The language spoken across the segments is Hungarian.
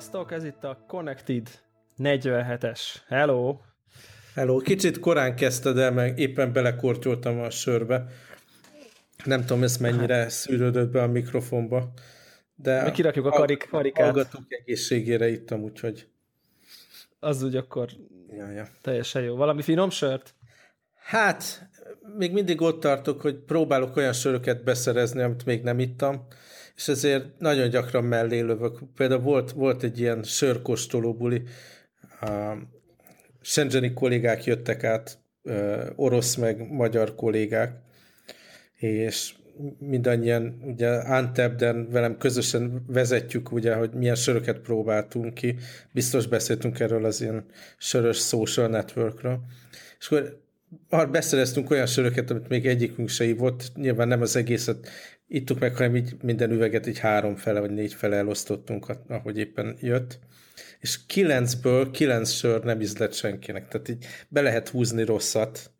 Sziasztok, ez itt a Connected 47-es. Hello! Hello, kicsit korán kezdted el, meg éppen belekortyoltam a sörbe. Nem tudom, ez mennyire szűrődött be a mikrofonba. De meg kirakjuk a karikát. Hallgatók egészségére ittam, úgyhogy... Az úgy akkor teljesen jó. Valami finom sört? Hát, még mindig ott tartok, hogy próbálok olyan söröket beszerezni, amit még nem ittam, és ezért nagyon gyakran mellé lövök. Például volt egy ilyen sörkóstoló buli, Sengenik kollégák jöttek át, orosz meg magyar kollégák, és mindannyian, ugye Untappden velem közösen vezetjük, ugye, hogy milyen söröket próbáltunk ki. Biztos beszéltünk erről az ilyen sörös social networkről. És akkor beszereztünk olyan söröket, amit még egyikünk se ívott, nyilván nem az egészet ittuk meg, hanem így minden üveget így 3 fele vagy 4 fele elosztottunk, ahogy éppen jött. És 9-ből 9 sör nem ízlett senkinek, tehát így be lehet húzni rosszat.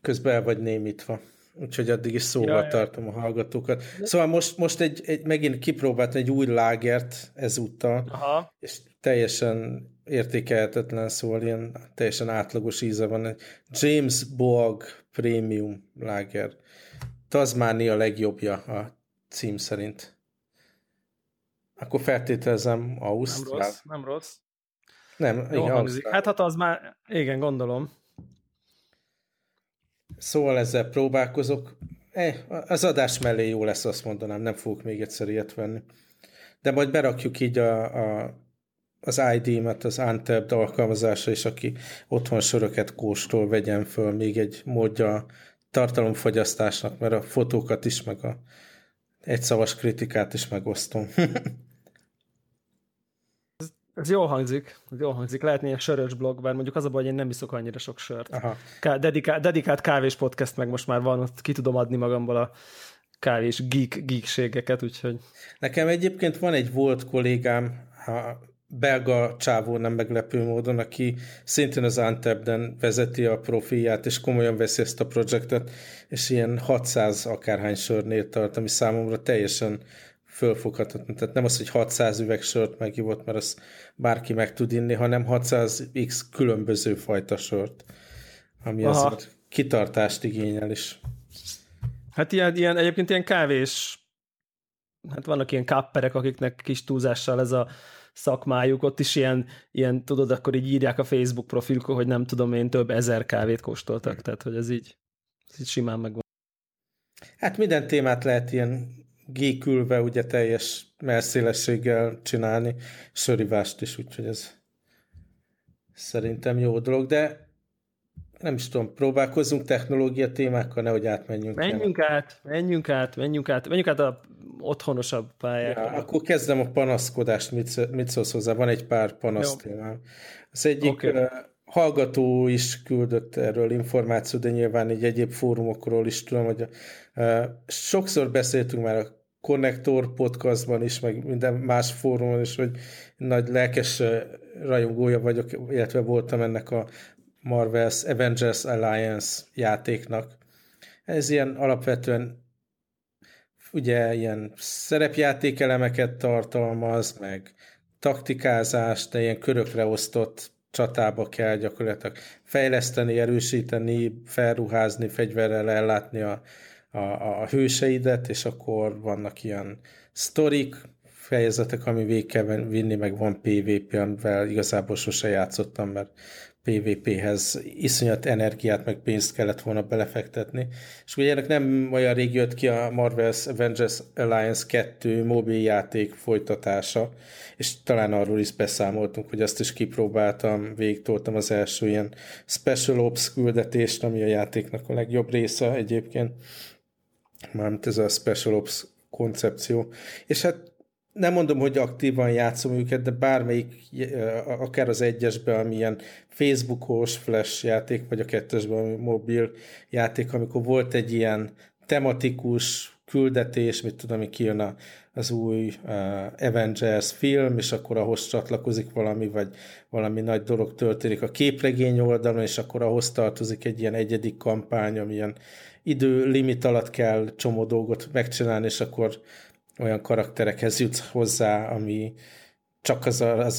Közben el vagy némítva. Úgyhogy addig is szóval tartom a hallgatókat. Szóval most megint kipróbáltam egy új lágert ezúttal, és teljesen értékelhetetlen, szóval ilyen teljesen átlagos íze van. Egy James Boag Premium Lager. Tazmánia legjobbja a cím szerint. Akkor feltételezem Ausztrál. Nem rossz. Nem, igen, Ausztrál. Hát Tazmánia, igen, gondolom. Szóval ezzel próbálkozok. Az adás mellé jó lesz, azt mondanám, nem fogok még egyszer ilyet venni. De majd berakjuk így az ID-met, az Untappd alkalmazásra, és aki otthon söröket kóstol, vegyen föl, még egy módja a tartalomfogyasztásnak, mert a fotókat is, meg a egyszavas kritikát is megosztom. Ez jól hangzik, lehetne ilyen sörös blog, bár mondjuk az a baj, hogy én nem iszok annyira sok sört. Dedikált kávés podcast meg most már van, ott ki tudom adni magamból a kávés geekségeket, úgyhogy... Nekem egyébként van egy volt kollégám, belga csávó, nem meglepő módon, aki szintén az Untappden vezeti a profilját, és komolyan veszi ezt a projektet, és ilyen 600 akárhány sörnél tart, ami számomra teljesen fölfoghatatlan. Tehát nem az, hogy 600 üveg sört megívott, mert azt bárki meg tud inni, hanem 600x különböző fajta sört, ami azért kitartást igényel is. Hát ilyen egyébként ilyen kávés, hát vannak ilyen kapperek, akiknek kis túlzással ez a szakmájuk, ott is ilyen tudod, akkor így írják a Facebook profilkon, hogy nem tudom én, több ezer kávét kóstoltak, tehát hogy ez így simán megvan. Hát minden témát lehet ilyen geekülve, ugye teljes merszélességgel csinálni, sörivást is, úgyhogy ez szerintem jó dolog, de nem is tudom, próbálkozzunk technológia témákkal, nehogy átmenjünk. Menjünk át a otthonosabb pályára. Ja, akkor kezdem a panaszkodást, mit szólsz hozzá? Van egy pár panasz témám. Az egyik hallgató is küldött erről információt, de nyilván így egyéb fórumokról is tudom, hogy sokszor beszéltünk már a Konnektor podcastban is, meg minden más fórumon is, hogy nagy lelkes rajongója vagyok, illetve voltam ennek a Marvel's Avengers Alliance játéknak. Ez ilyen alapvetően ugye ilyen szerepjátékelemeket tartalmaz, meg taktikázást, de ilyen körökre osztott csatába kell gyakorlatilag fejleszteni, erősíteni, felruházni, fegyverrel ellátni a hőseidet, és akkor vannak ilyen sztorik, fejezetek, ami végig kell vinni, meg van PvP, amivel igazából sose játszottam, mert PvP-hez iszonyat energiát, meg pénzt kellett volna belefektetni. És ugye ennek nem olyan rég jött ki a Marvel's Avengers Alliance 2 mobiljáték folytatása, és talán arról is beszámoltunk, hogy azt is kipróbáltam, végigtoltam az első ilyen Special Ops küldetést, ami a játéknak a legjobb része egyébként, mármint ez a Special Ops koncepció. És hát nem mondom, hogy aktívan játszom őket, de bármelyik, akár az 1-esben, ami ilyen Facebookos flash játék, vagy a 2-esben, ami mobil játék, amikor volt egy ilyen tematikus küldetés, mit tudom, hogy kijön az új Avengers film, és akkor ahhoz csatlakozik valami, vagy valami nagy dolog történik a képregény oldalon, és akkor ahhoz tartozik egy ilyen egyedik kampány, ami ilyen idő limit alatt kell csomó dolgot megcsinálni, és akkor olyan karakterekhez jutsz hozzá, ami csak az a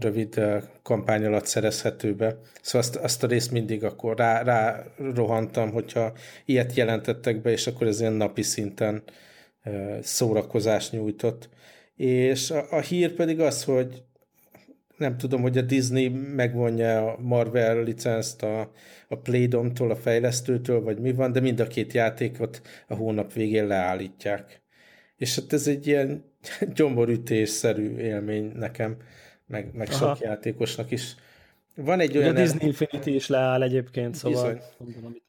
rövid kampány alatt szerezhető be. Szóval azt a részt mindig akkor rá rohantam, hogyha ilyet jelentettek be, és akkor ez ilyen napi szinten szórakozást nyújtott. És a hír pedig az, hogy nem tudom, hogy a Disney megvonja a Marvel licenzt a Playdomtól, a fejlesztőtől, vagy mi van, de mind a két játékot a hónap végén leállítják. És hát ez egy ilyen gyomorütésszerű élmény nekem, meg sok játékosnak is. Van egy olyan a Disney Infinity is leáll egyébként, szóval... Bizony.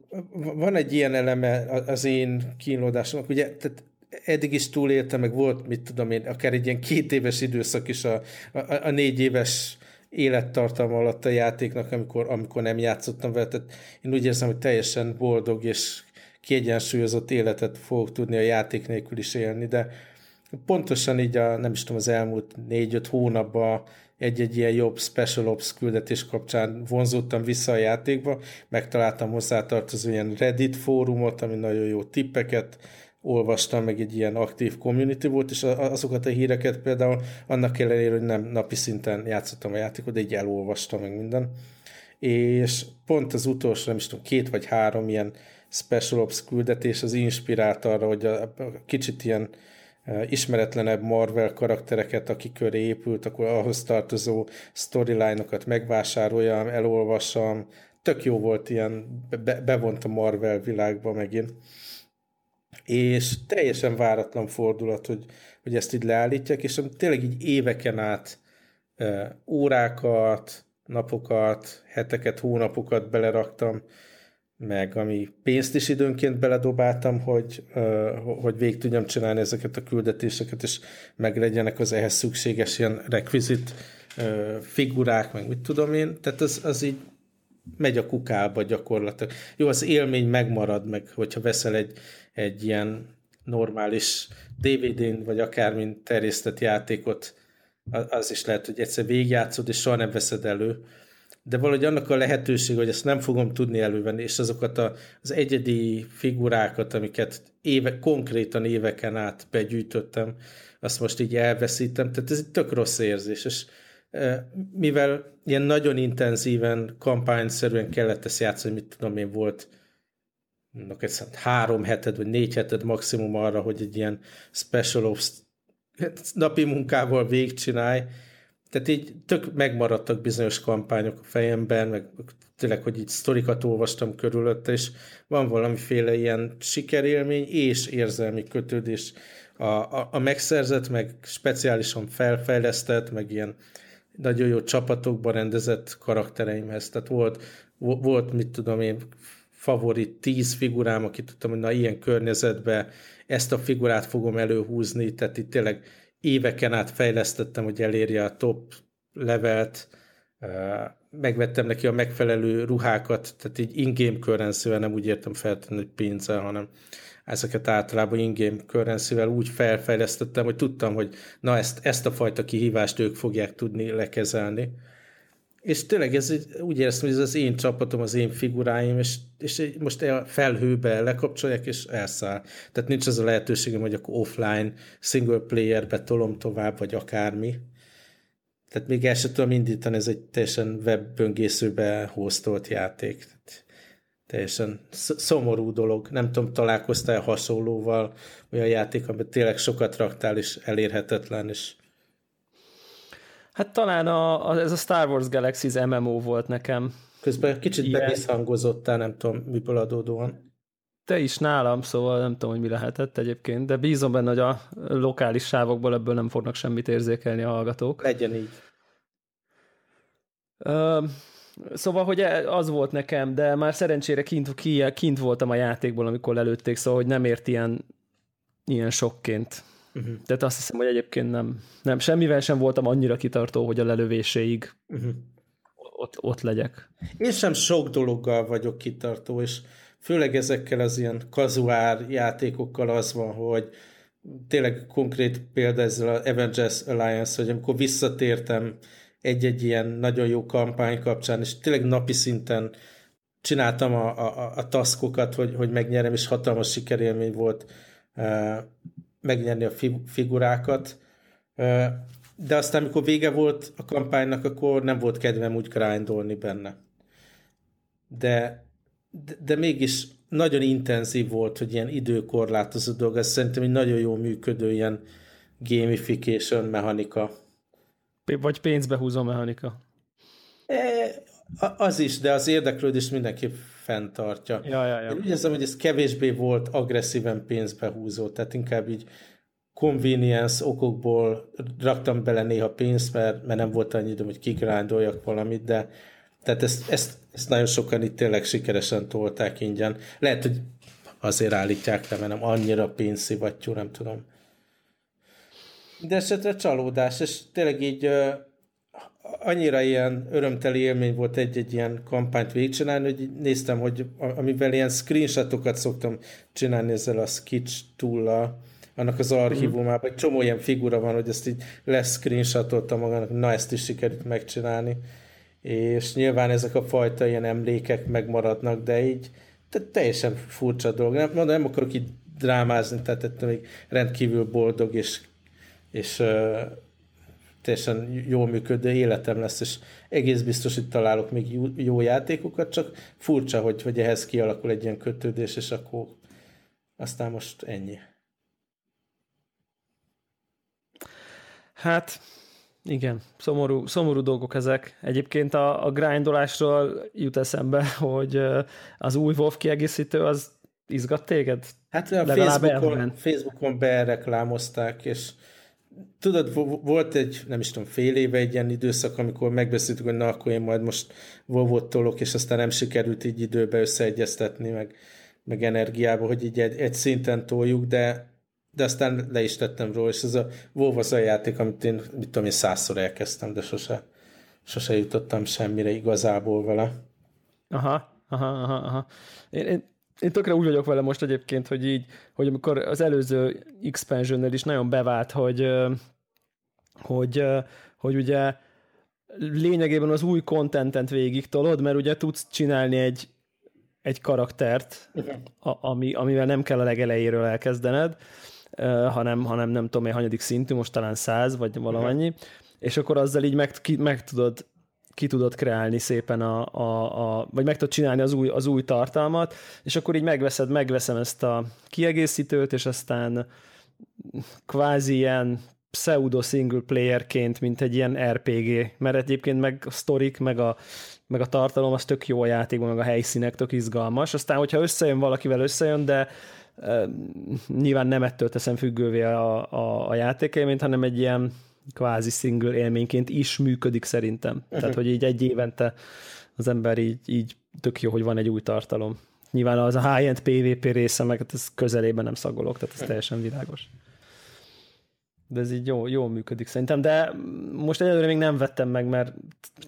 Van egy ilyen eleme az én kínlódásomnak, ugye, tehát eddig is túlélte, meg volt, mit tudom én, akár egy ilyen 2 éves időszak is a 4 éves élettartam alatt a játéknak, amikor nem játszottam vele, tehát én úgy érzem, hogy teljesen boldog és kiegyensúlyozott életet fogok tudni a játék nélkül is élni, de pontosan így az elmúlt 4-5 hónapban egy-egy ilyen jobb Special Ops küldetés kapcsán vonzódtam vissza a játékba, megtaláltam hozzátartozó ilyen Reddit fórumot, ami nagyon jó tippeket olvastam, meg egy ilyen aktív community volt, és azokat a híreket például annak ellenére, hogy nem napi szinten játszottam a játékot, de így elolvastam meg minden. És pont az utolsó, 2 vagy 3 ilyen Special Ops küldetés az inspirált arra, hogy a kicsit ilyen ismeretlenebb Marvel karaktereket, aki köré épült, akkor ahhoz tartozó storyline-okat megvásároljam, elolvassam. Tök jó volt ilyen, bevont a Marvel világba megint. És teljesen váratlan fordulat, hogy ezt így leállítják, és tényleg így éveken át órákat, napokat, heteket, hónapokat beleraktam, meg ami pénzt is időnként beledobáltam, hogy végig tudjam csinálni ezeket a küldetéseket, és meglegyenek az ehhez szükséges ilyen rekvizit figurák, meg mit tudom én. Tehát az így megy a kukába gyakorlatilag. Jó, az élmény megmarad meg, hogyha veszel egy ilyen normális DVD-n, vagy akármint terjesztett játékot, az is lehet, hogy egyszer végigjátszod, és soha nem veszed elő. De valahogy annak a lehetőség, hogy ezt nem fogom tudni elővenni, és azokat az egyedi figurákat, amiket konkrétan éveken át begyűjtöttem, azt most így elveszítem. Tehát ez egy tök rossz érzés, és mivel ilyen nagyon intenzíven, kampányszerűen kellett ezt játszani, mit tudom én, volt mondok egyszerűen 3 heted, vagy 4 heted maximum arra, hogy egy ilyen Special Ops napi munkával végigcsinálj. Tehát így tök megmaradtak bizonyos kampányok a fejemben, meg tényleg, hogy így sztorikat olvastam körülötte, és van valamiféle ilyen sikerélmény és érzelmi kötődés a megszerzett, meg speciálisan felfejlesztett, meg ilyen nagyon jó csapatokban rendezett karaktereimhez. Tehát volt mit tudom én, favorit 10 figurám, aki tudtam, hogy na ilyen környezetben ezt a figurát fogom előhúzni, tehát itt tényleg éveken át fejlesztettem, hogy elérje a top levelt, megvettem neki a megfelelő ruhákat, tehát így in-game currency-vel, nem úgy értem feltenni pénzzel, hanem ezeket általában in-game currency-vel úgy felfejlesztettem, hogy tudtam, hogy na ezt a fajta kihívást ők fogják tudni lekezelni. És tényleg ez úgy éreztem, hogy ez az én csapatom, az én figuráim, és most a felhőbe lekapcsolják, és elszáll. Tehát nincs az a lehetőségem, hogy akkor offline, single playerbe tolom tovább, vagy akármi. Tehát még el sem tudom indítani, ez egy teljesen webböngészőbe hostolt játék. Tehát teljesen szomorú dolog. Nem tudom, találkoztál hasonlóval olyan játék, amiben tényleg sokat raktál, és elérhetetlen, és hát talán ez a Star Wars Galaxies MMO volt nekem. Közben kicsit bevisszhangozottál, nem tudom, miből adódóan. Te is nálam, szóval nem tudom, hogy mi lehetett egyébként, de bízom benne, hogy a lokális sávokból ebből nem fognak semmit érzékelni a hallgatók. Legyen így. Szóval, hogy az volt nekem, de már szerencsére kint voltam a játékból, amikor lelőtték, szóval, hogy nem ért ilyen sokként. Uh-huh. Tehát azt hiszem, hogy egyébként nem semmivel sem voltam annyira kitartó, hogy a lelövéséig ott legyek. Én sem sok dologgal vagyok kitartó, és főleg ezekkel az ilyen kazuár játékokkal az van, hogy tényleg konkrét példa ezzel az Avengers Alliance, hogy amikor visszatértem egy-egy ilyen nagyon jó kampány kapcsán, és tényleg napi szinten csináltam a taskokat, hogy megnyerem, és hatalmas sikerélmény volt megnyerni a figurákat, de aztán, amikor vége volt a kampánynak, akkor nem volt kedvem úgy grindolni benne. De mégis nagyon intenzív volt, hogy ilyen időkorlátozó dolog. Ez szerintem egy nagyon jól működő ilyen gamification mechanika. Vagy pénzbehúzó mechanika. Az is, de az érdeklődést mindenképp fenntartja. Ja. Én úgy érzem, hogy ez kevésbé volt agresszíven pénzbehúzó, tehát inkább így convenience okokból raktam bele néha pénzt, mert nem volt annyi időm, hogy kigrándoljak valamit, de tehát ezt nagyon sokan itt tényleg sikeresen tolták ingyen. Lehet, hogy azért állítják le, mert nem annyira pénzszivattyú, nem tudom. De esetre csalódás, és tényleg így annyira ilyen örömteli élmény volt egy-egy ilyen kampányt végigcsinálni, hogy néztem, hogy amivel ilyen screenshotokat szoktam csinálni ezzel a sketch tool-lal, annak az archívumában, egy csomó ilyen figura van, hogy ezt így lescreenshotoltam magának, na ezt is sikerült megcsinálni, és nyilván ezek a fajta ilyen emlékek megmaradnak, de így teljesen furcsa dolog. Nem akarok így drámázni, tehát ettől még rendkívül boldog és teljesen jól működő életem lesz, és egész biztos, hogy találok még jó játékokat, csak furcsa, hogy ehhez kialakul egy ilyen kötődés, és akkor aztán most ennyi. Hát, igen, szomorú dolgok ezek. Egyébként a grindolásról jut eszembe, hogy az új Wolf kiegészítő, az izgat téged? Hát a Facebookon bereklámozták, és tudod, volt egy, nem is tudom, fél éve egy ilyen időszak, amikor megbeszéltük, hogy na, akkor én majd most Volvot tolok, és aztán nem sikerült így időbe összeegyeztetni, meg energiába, hogy így egy szinten toljuk, de aztán le is tettem róla, és ez a Volvo az a játék, amit én, mit tudom, én 100-szor elkezdtem, de sose jutottam semmire igazából vele. Aha. Én tökre úgy vagyok vele most egyébként, hogy így, hogy amikor az előző expansionnel is nagyon bevált, hogy ugye lényegében az új contentet végig tolod, mert ugye tudsz csinálni egy karaktert, amivel nem kell a legelejéről elkezdened, hanem nem tudom én hanyadik szintű, most talán 100 vagy valamennyi, és akkor azzal így ki tudod kreálni szépen vagy meg tudod csinálni az új tartalmat, és akkor így megveszem ezt a kiegészítőt, és aztán kvázi ilyen pseudo single playerként, mint egy ilyen RPG, mert egyébként meg a sztorik, meg a tartalom az tök jó a játékban, meg a helyszínek tök izgalmas, aztán hogyha valakivel összejön, de nyilván nem ettől teszem függővé a játékélményt, hanem egy ilyen kvázi single élményként is működik szerintem. Tehát, hogy így egy évente az ember így tök jó, hogy van egy új tartalom. Nyilván az a high-end PvP része, meg ez közelében nem szagolok, tehát ez teljesen világos. De ez így jól működik szerintem, de most egyelőre még nem vettem meg, mert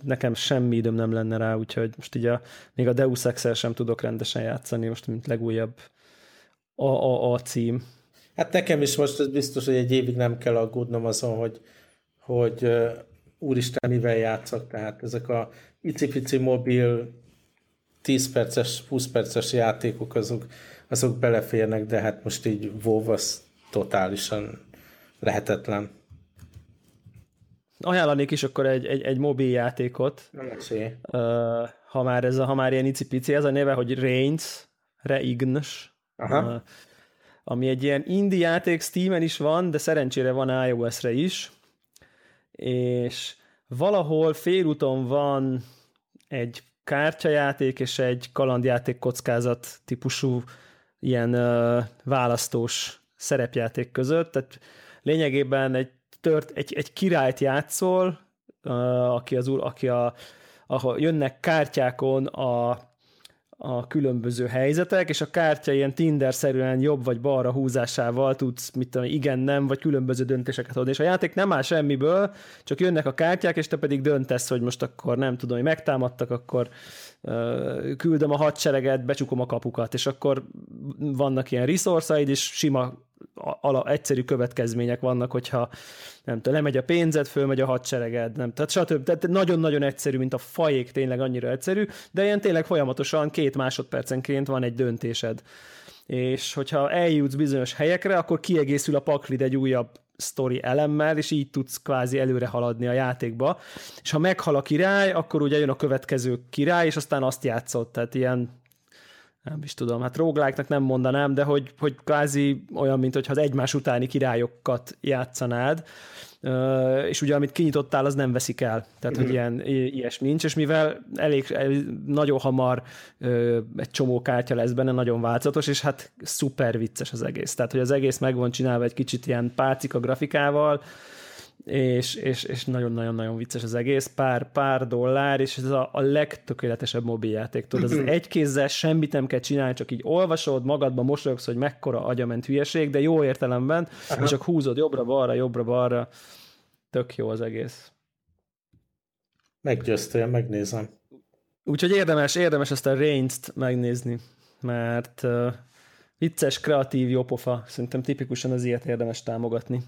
nekem semmi időm nem lenne rá, úgyhogy most így még a Deus Ex-el sem tudok rendesen játszani, most mint legújabb a cím. Hát nekem is most ez biztos, hogy egy évig nem kell aggódnom azon, hogy úristen, mivel játszok, tehát ezek a icipici mobil 10 perces, 20 perces játékok, azok beleférnek, de hát most így WoW az totálisan lehetetlen. Ajánlanék is akkor egy mobil játékot. Ha már ilyen icipici, ez a neve, hogy Reigns, Reigns. Aha. Ami egy ilyen indie játék, Steamen is van, de szerencsére van iOS-re is, és valahol félúton van egy kártyajáték és egy kalandjáték kockázat típusú ilyen választós szerepjáték között, tehát lényegében egy királyt játszol, ahol jönnek kártyákon a különböző helyzetek, és a kártya ilyen Tinder-szerűen jobb vagy balra húzásával tudsz, mit tudom, igen, nem, vagy különböző döntéseket adni, és a játék nem áll semmiből, csak jönnek a kártyák, és te pedig döntesz, hogy most akkor nem tudom, hogy megtámadtak, akkor küldöm a hadsereget, becsukom a kapukat, és akkor vannak ilyen resource-aid, és sima egyszerű következmények vannak, hogyha nem tudom, lemegy a pénzed, fölmegy a hadsereged, nem, tehát stb. Tehát nagyon-nagyon egyszerű, mint a fajék, tényleg annyira egyszerű, de ilyen tényleg folyamatosan 2 másodpercenként van egy döntésed. És hogyha eljutsz bizonyos helyekre, akkor kiegészül a paklid egy újabb sztori elemmel, és így tudsz kvázi előre haladni a játékba. És ha meghal a király, akkor ugye jön a következő király, és aztán azt játszod. Tehát ilyen, nem is tudom, hát roguelike-nak nem mondanám, de hogy kvázi olyan, mint hogyha az egymás utáni királyokat játszanád, és ugye amit kinyitottál, az nem veszik el. Tehát, hogy ilyes nincs, és mivel elég nagyon hamar egy csomó kártya lesz benne, nagyon változatos, és hát szuper vicces az egész. Tehát, hogy az egész meg van csinálva egy kicsit ilyen pácika grafikával, és nagyon-nagyon-nagyon vicces az egész, pár dollár, és ez a legtökéletesebb mobiljáték, tudod, az egy kézzel semmit nem kell csinálni, csak így olvasod, magadban mosolyogsz, hogy mekkora agyament hülyeség, de jó értelemben, és csak húzod jobbra-balra, tök jó az egész. Meggyőztél, megnézem. Úgyhogy érdemes ezt a Reigns-t megnézni, mert vicces, kreatív, jópofa, szerintem tipikusan az ilyet érdemes támogatni.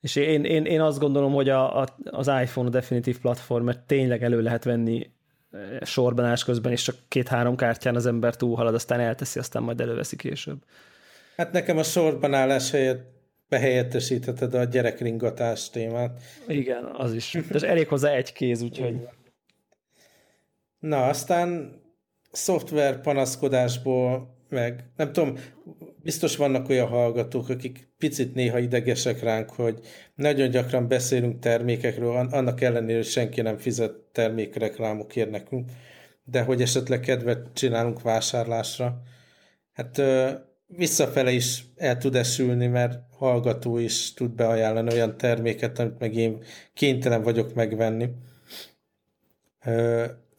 És én azt gondolom, hogy az iPhone a definitív platform, mert tényleg elő lehet venni sorban állás közben, és csak 2-3 kártyán az ember túlhalad, aztán elteszi, aztán majd előveszi később. Hát nekem a sorban állás helyett behelyettesítheted a gyerekringatás témát. Igen, az is. De elég hozzá egy kéz, úgyhogy... Na, aztán szoftver panaszkodásból meg, nem tudom, biztos vannak olyan hallgatók, akik picit néha idegesek ránk, hogy nagyon gyakran beszélünk termékekről, annak ellenére, hogy senki nem fizet termékreklámokért nekünk, de hogy esetleg kedvet csinálunk vásárlásra. Hát visszafele is el tud esülni, mert hallgató is tud beajánlani olyan terméket, amit meg én kénytelen vagyok megvenni.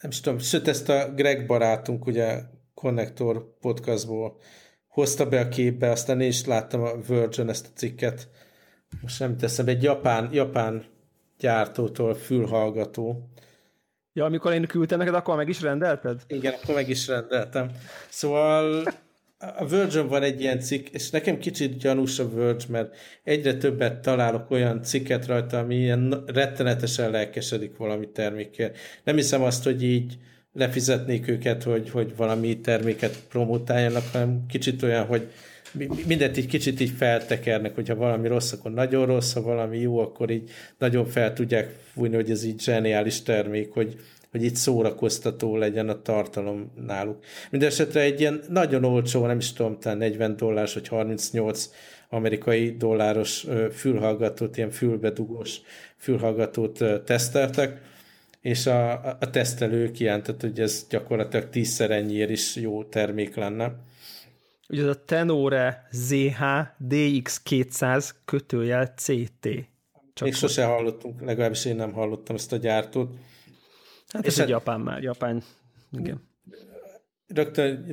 Nem tudom, sőt ezt a Greg barátunk, ugye Connector podcastból hozta be a képbe, aztán én is láttam a Verge-on ezt a cikket. Most nem teszem, egy japán gyártótól fülhallgató. Ja, amikor én küldtem neked, akkor meg is rendelted? Igen, akkor meg is rendeltem. Szóval a Verge-on van egy ilyen cikk, és nekem kicsit gyanús a Verge, mert egyre többet találok olyan cikket rajta, ami ilyen rettenetesen lelkesedik valami termékért. Nem hiszem azt, hogy így lefizetnék őket, hogy valami terméket promotáljanak, hanem kicsit olyan, hogy mindent így kicsit így feltekernek, hogyha valami rossz, akkor nagyon rossz, ha valami jó, akkor így nagyon fel tudják fújni, hogy ez így zseniális termék, hogy így szórakoztató legyen a tartalom náluk. Mindenesetre egy ilyen nagyon olcsó, nem is tudom, talán $40 vagy $38 fülhallgatót, ilyen fülbedugós fülhallgatót teszteltek, és a tesztelő kijelentett, hogy ez gyakorlatilag 10-szer ennyiért is jó termék lenne. Ugye ez a Tenore ZH-DX200 CT. Még sose hallottunk, legalábbis én nem hallottam ezt a gyártót. Hát és ez egy japán, igen.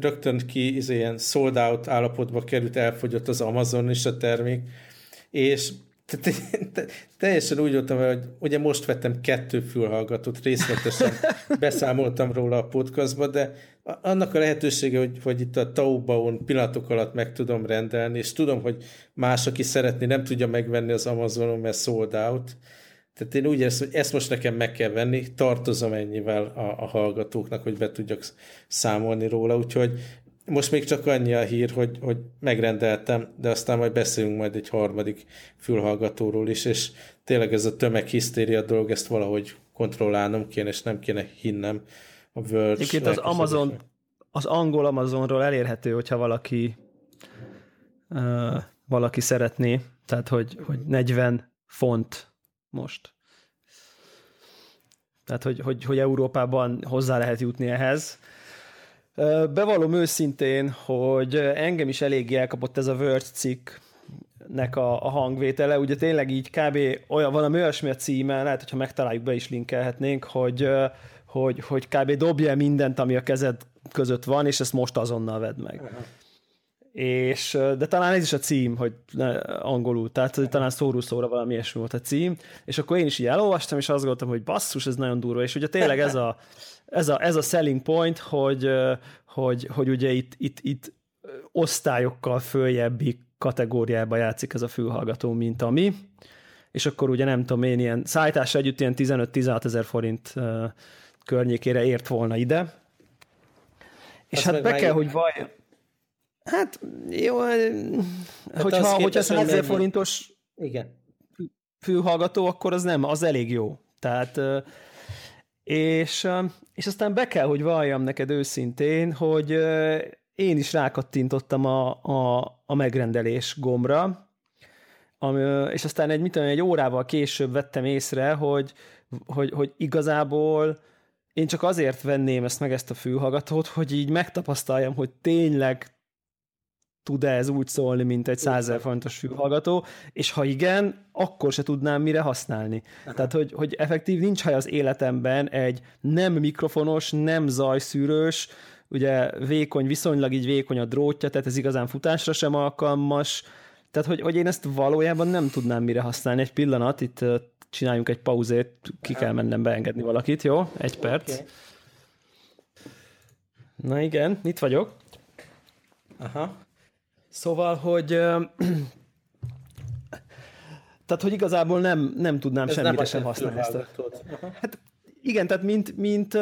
Rögtön ki ilyen sold out állapotba került, elfogyott az Amazon is a termék, és teljesen úgy voltam, hogy ugye most vettem 2 fülhallgatót, részletesen beszámoltam róla a podcastba, de annak a lehetősége, hogy itt a Taobaon pillanatok alatt meg tudom rendelni, és tudom, hogy más, aki szeretné, nem tudja megvenni az Amazonon, mert sold out. Tehát én úgy érzem, hogy ezt most nekem meg kell venni, tartozom ennyivel a hallgatóknak, hogy be tudjak számolni róla, úgyhogy most még csak annyi a hír, hogy megrendeltem, de aztán majd beszélünk majd egy harmadik fülhallgatóról is, és tényleg ez a tömeghisztéria dolog, ezt valahogy kontrollálnom kéne, és nem kéne hinnem a Verge. Egyébként az Amazon, az angol Amazonról elérhető, hogyha valaki szeretné, tehát hogy 40 font most. Tehát hogy Európában hozzá lehet jutni ehhez. Bevallom őszintén, hogy engem is eléggé elkapott ez a Verge cikknek a hangvétele, ugye tényleg így kb. Olyan, valami olyasmi a címe, lehet, hogyha megtaláljuk, be is linkelhetnénk, hogy kb. Dobja mindent, ami a kezed között van, és ezt most azonnal vedd meg. Uh-huh. De talán ez is a cím, hogy angolul, tehát talán szóra valami ilyesmi volt a cím, és akkor én is így elolvastam, és azt gondoltam, hogy basszus, ez nagyon durva, és ugye tényleg ez a selling point, hogy ugye itt osztályokkal följebbi kategóriába játszik ez a fülhallgató, mint ami. És akkor ugye nem tudom én, ilyen szállítással együtt ilyen 15-16 ezer forint környékére ért volna ide. És azt hát be kell, hogy vaj... Hát jó, hát hogyha 100 ezer forintos igen. fülhallgató, akkor az nem, az elég jó. Tehát... És aztán be kell, hogy valljam neked őszintén, hogy én is rákattintottam a megrendelés gombra, és aztán egy órával később vettem észre, hogy igazából én csak azért venném ezt meg ezt a fülhallgatót, hogy így megtapasztaljam, hogy tényleg tud-e ez úgy szólni, mint egy 100 000 forintos fülhallgató, és ha igen, akkor se tudnám mire használni. Aha. Tehát, hogy effektív nincs hely az életemben egy nem mikrofonos, nem zajszűrős, ugye vékony, viszonylag így vékony a drótja, tehát ez igazán futásra sem alkalmas, tehát, hogy én ezt valójában nem tudnám mire használni. Egy pillanat, itt csináljunk egy pauzét, ki kell mennem beengedni valakit, jó? Egy perc. Okay. Na igen, itt vagyok. Aha. Szóval, hogy tehát, hogy igazából nem tudnám ez semmire sem használni ezt a... Hát igen, tehát mint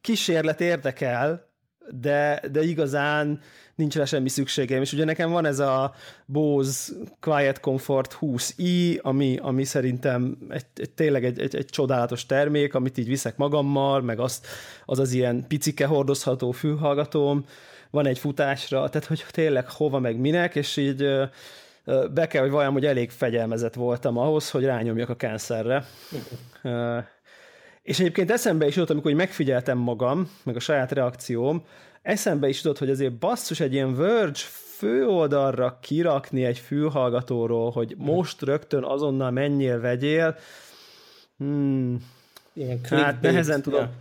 kísérlet érdekel, de igazán nincs rá semmi szükségem, és ugye nekem van ez a Bose QuietComfort 20i, ami szerintem tényleg egy csodálatos termék, amit így viszek magammal, meg az ilyen picike hordozható fülhallgatóm, van egy futásra, tehát hogy tényleg hova meg minek, és így be kell, hogy valami, hogy elég fegyelmezett voltam ahhoz, hogy rányomjak a cancerre. És egyébként eszembe is jutott, amikor megfigyeltem magam, meg a saját reakcióm, eszembe is jutott, hogy azért basszus egy ilyen Verge főoldalra kirakni egy fülhallgatóról, hogy most rögtön azonnal menjél, vegyél. Hát nehezen tudom. Ja.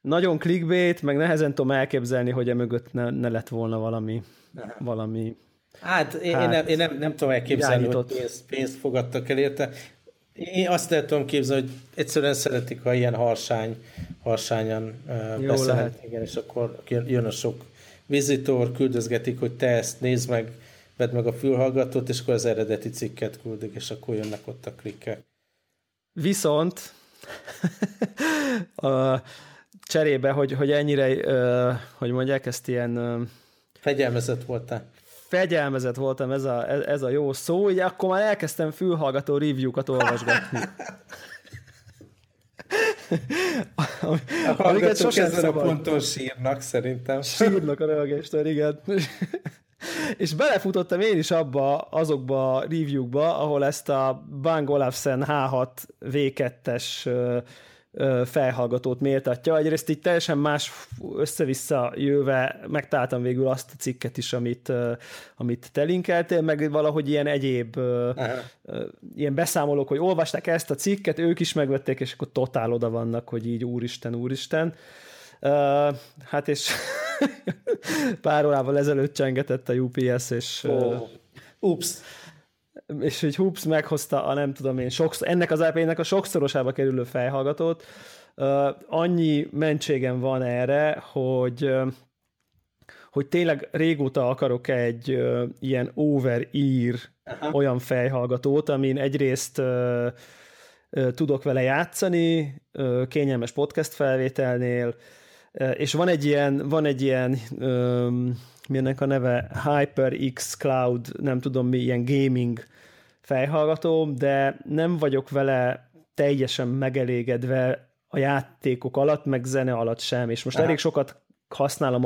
Nagyon clickbait, meg nehezen tudom elképzelni, hogy emögött ne lett volna valami. Hát én nem tudom elképzelni, irányított. Hogy pénzt fogadtak el érte. Én azt lehet tudom képzelni, hogy egyszerűen szeretik, ha ilyen harsányan beszélhet. Igen, és akkor jön a sok vizitor, küldözgetik, hogy te ezt nézd meg, vedd meg a fülhallgatót, és akkor az eredeti cikket küldik, és akkor jönnek ott a klikkek. Viszont a cserébe, hogy ennyire, hogy mondják, ezt ilyen... Fegyelmezett voltál. Fegyelmezett voltam, ez a jó szó, ugye akkor már elkezdtem fülhallgató review-kat olvasgatni. A hallgatók ezen a ponton sírnak, szerintem. Sírnak a reagéstől, igen. És belefutottam én is azokba a review-kba, ahol ezt a Bang Olufsen H6 V2-es felhallgatót méltatja. Egyrészt így teljesen más össze-vissza jöve megtaláltam végül azt a cikket is, amit te linkeltél, meg valahogy ilyen egyéb ilyen beszámolók, hogy olvasták ezt a cikket, ők is megvették, és akkor totál oda vannak, hogy így úristen. Hát és pár órával ezelőtt csengetett a UPS, és és hogy meghozta a nem tudom én, ennek az IP-nek a sokszorosába kerülő fejhallgatót. Annyi mentségem van erre, hogy tényleg régóta akarok egy ilyen over-ear olyan fejhallgatót, amin egyrészt tudok vele játszani, kényelmes podcast felvételnél, és van egy ilyen milyennek a neve, HyperX Cloud, nem tudom mi, ilyen gaming fejhallgató, de nem vagyok vele teljesen megelégedve a játékok alatt, meg zene alatt sem, és most elég sokat használom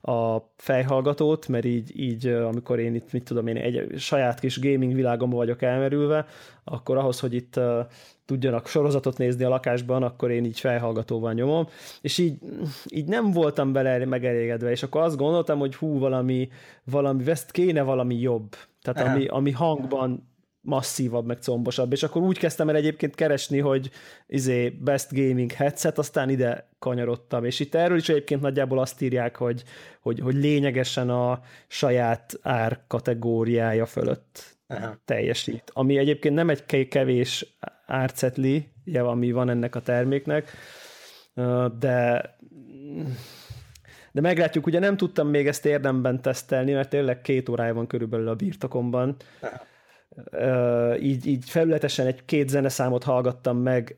a fejhallgatót, mert így amikor én itt, mit tudom én, egy saját kis gaming világomban vagyok elmerülve, akkor ahhoz, hogy itt tudjanak sorozatot nézni a lakásban, akkor én így fejhallgatóval nyomom, és így nem voltam bele megelégedve, és akkor azt gondoltam, hogy valami ezt kéne valami jobb, tehát ami hangban masszívabb, meg combosabb, és akkor úgy kezdtem el egyébként keresni, hogy best gaming headset, aztán ide kanyarodtam, és itt erről is egyébként nagyjából azt írják, hogy lényegesen a saját ár kategóriája fölött teljesít, ami egyébként nem egy kevés árcetli, ami van ennek a terméknek, de de meglátjuk, ugye nem tudtam még ezt érdemben tesztelni, mert tényleg 2 órája van körülbelül a birtokomban. Így felületesen 2 zeneszámot hallgattam meg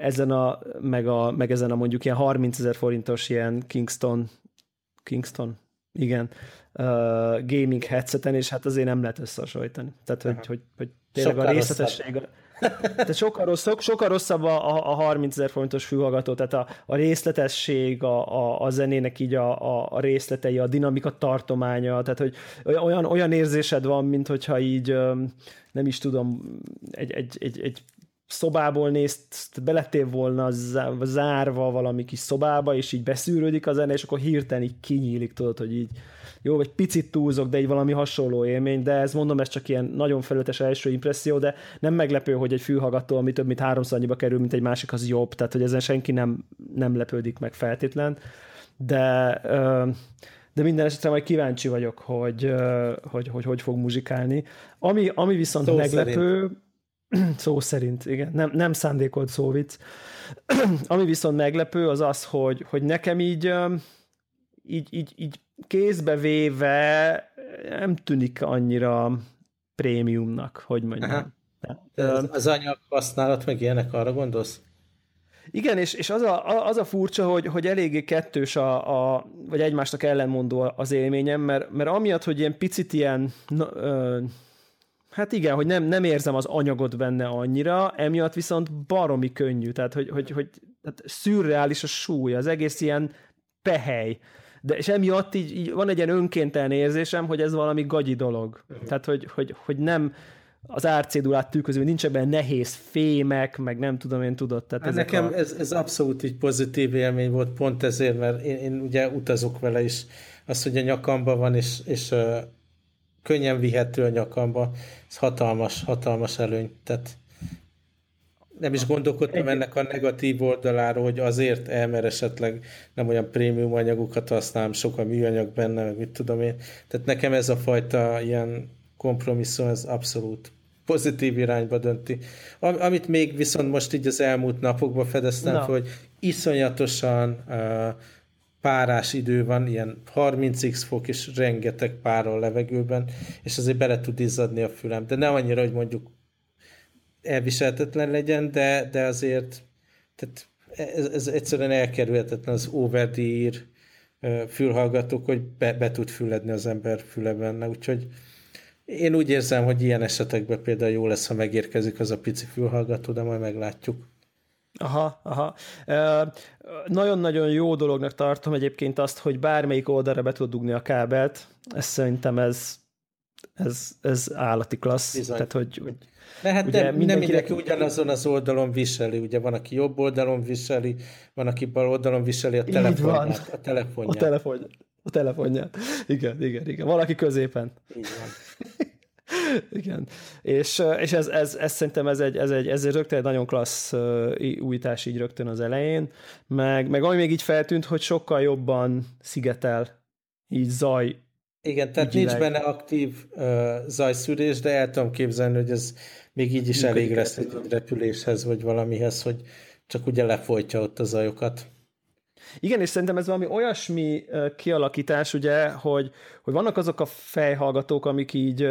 ezen a, meg ezen a mondjuk ilyen 30 000 forintos ilyen Kingston? Igen, gaming headseten, és hát azért nem lehet összehasonlítani. Tehát, hogy tényleg sokkal a részletesség... Tehát sokkal rosszabb a 30 000 forintos fülhallgató, tehát a részletesség, a zenének így a részletei, a dinamika tartománya, tehát hogy olyan érzésed van, mint hogyha így, nem is tudom, egy szobából nézt, beletél volna zárva valami kis szobába, és így beszűrődik a zene, és akkor hirtelen így kinyílik, tudod, hogy így jó, egy picit túlzok, de egy valami hasonló élmény, de ez mondom, ez csak ilyen nagyon felületes első impresszió, de nem meglepő, hogy egy fülhallgató, ami több mint 3-szor annyiba kerül, mint egy másik, az jobb, tehát hogy ezen senki nem lepődik meg feltétlen, de minden esetre majd kíváncsi vagyok, hogy fog muzsikálni. Ami viszont szó meglepő, szerint. Szó szerint, igen. Nem szándékolt szóvic. Ami viszont meglepő, az az, hogy nekem így kézbe véve nem tűnik annyira prémiumnak, hogy mondjam. Az anyag használat meg ilyenek, arra gondolsz? Igen, és az a furcsa, hogy eléggé kettős vagy egymásnak ellenmondó az élményem, mert amiatt, hogy ilyen picit ilyen... hát igen, hogy nem érzem az anyagot benne annyira, emiatt viszont baromi könnyű, tehát hogy tehát szürreális a súly, az egész ilyen pehely. De, és emiatt így van egy ilyen önkéntelen érzésem, hogy ez valami gagyi dolog. Tehát, hogy nem az árcédulát tükröző, nincs ebben nehéz fémek, meg nem tudom én tudott. Tehát nekem ez abszolút így pozitív élmény volt, pont ezért, mert én ugye utazok vele is. Az, hogy a nyakamban van, és könnyen vihető a nyakamba. Ez hatalmas előny. Tehát nem is gondolkodtam ennek a negatív oldaláról, hogy azért mert esetleg nem olyan prémium anyagokat használom, sok a műanyag benne, meg mit tudom én. Tehát nekem ez a fajta ilyen kompromisszum, ez abszolút pozitív irányba dönti. Amit még viszont most így az elmúlt napokban fedeztem, hogy iszonyatosan párás idő van, ilyen 30x fok, és rengeteg pára a levegőben, és azért bele tud izzadni a fülem. De nem annyira, hogy mondjuk elviselhetetlen legyen, de azért tehát ez egyszerűen elkerülhetetlen az over the ear fülhallgatók, hogy be tud fülledni az ember füle benne. Úgyhogy én úgy érzem, hogy ilyen esetekben például jó lesz, ha megérkezik az a pici fülhallgató, de majd meglátjuk. Aha. Nagyon-nagyon jó dolognak tartom egyébként azt, hogy bármelyik oldalra be tud dugni a kábelt. Ez szerintem ez állati klassz. Bizony. Tehát, hogy de hát ugye nem mindenki ugyanazon az oldalon viseli. Ugye van, aki jobb oldalon viseli, van, aki bal oldalon viseli a telefonját. A telefonját. Igen. Valaki középen. Így van. Igen, és ez szerintem ez egy rögtön egy nagyon klassz újítás így rögtön az elején, meg ami még így feltűnt, hogy sokkal jobban szigetel így zaj. Igen, tehát ügyileg. Nincs benne aktív zajszűrés, de el tudom képzelni, hogy ez még így is elég lesz egy repüléshez, vagy valamihez, hogy csak ugye lefolytja ott a zajokat. Igen, és szerintem ez valami olyasmi kialakítás, ugye, hogy vannak azok a fejhallgatók, amik így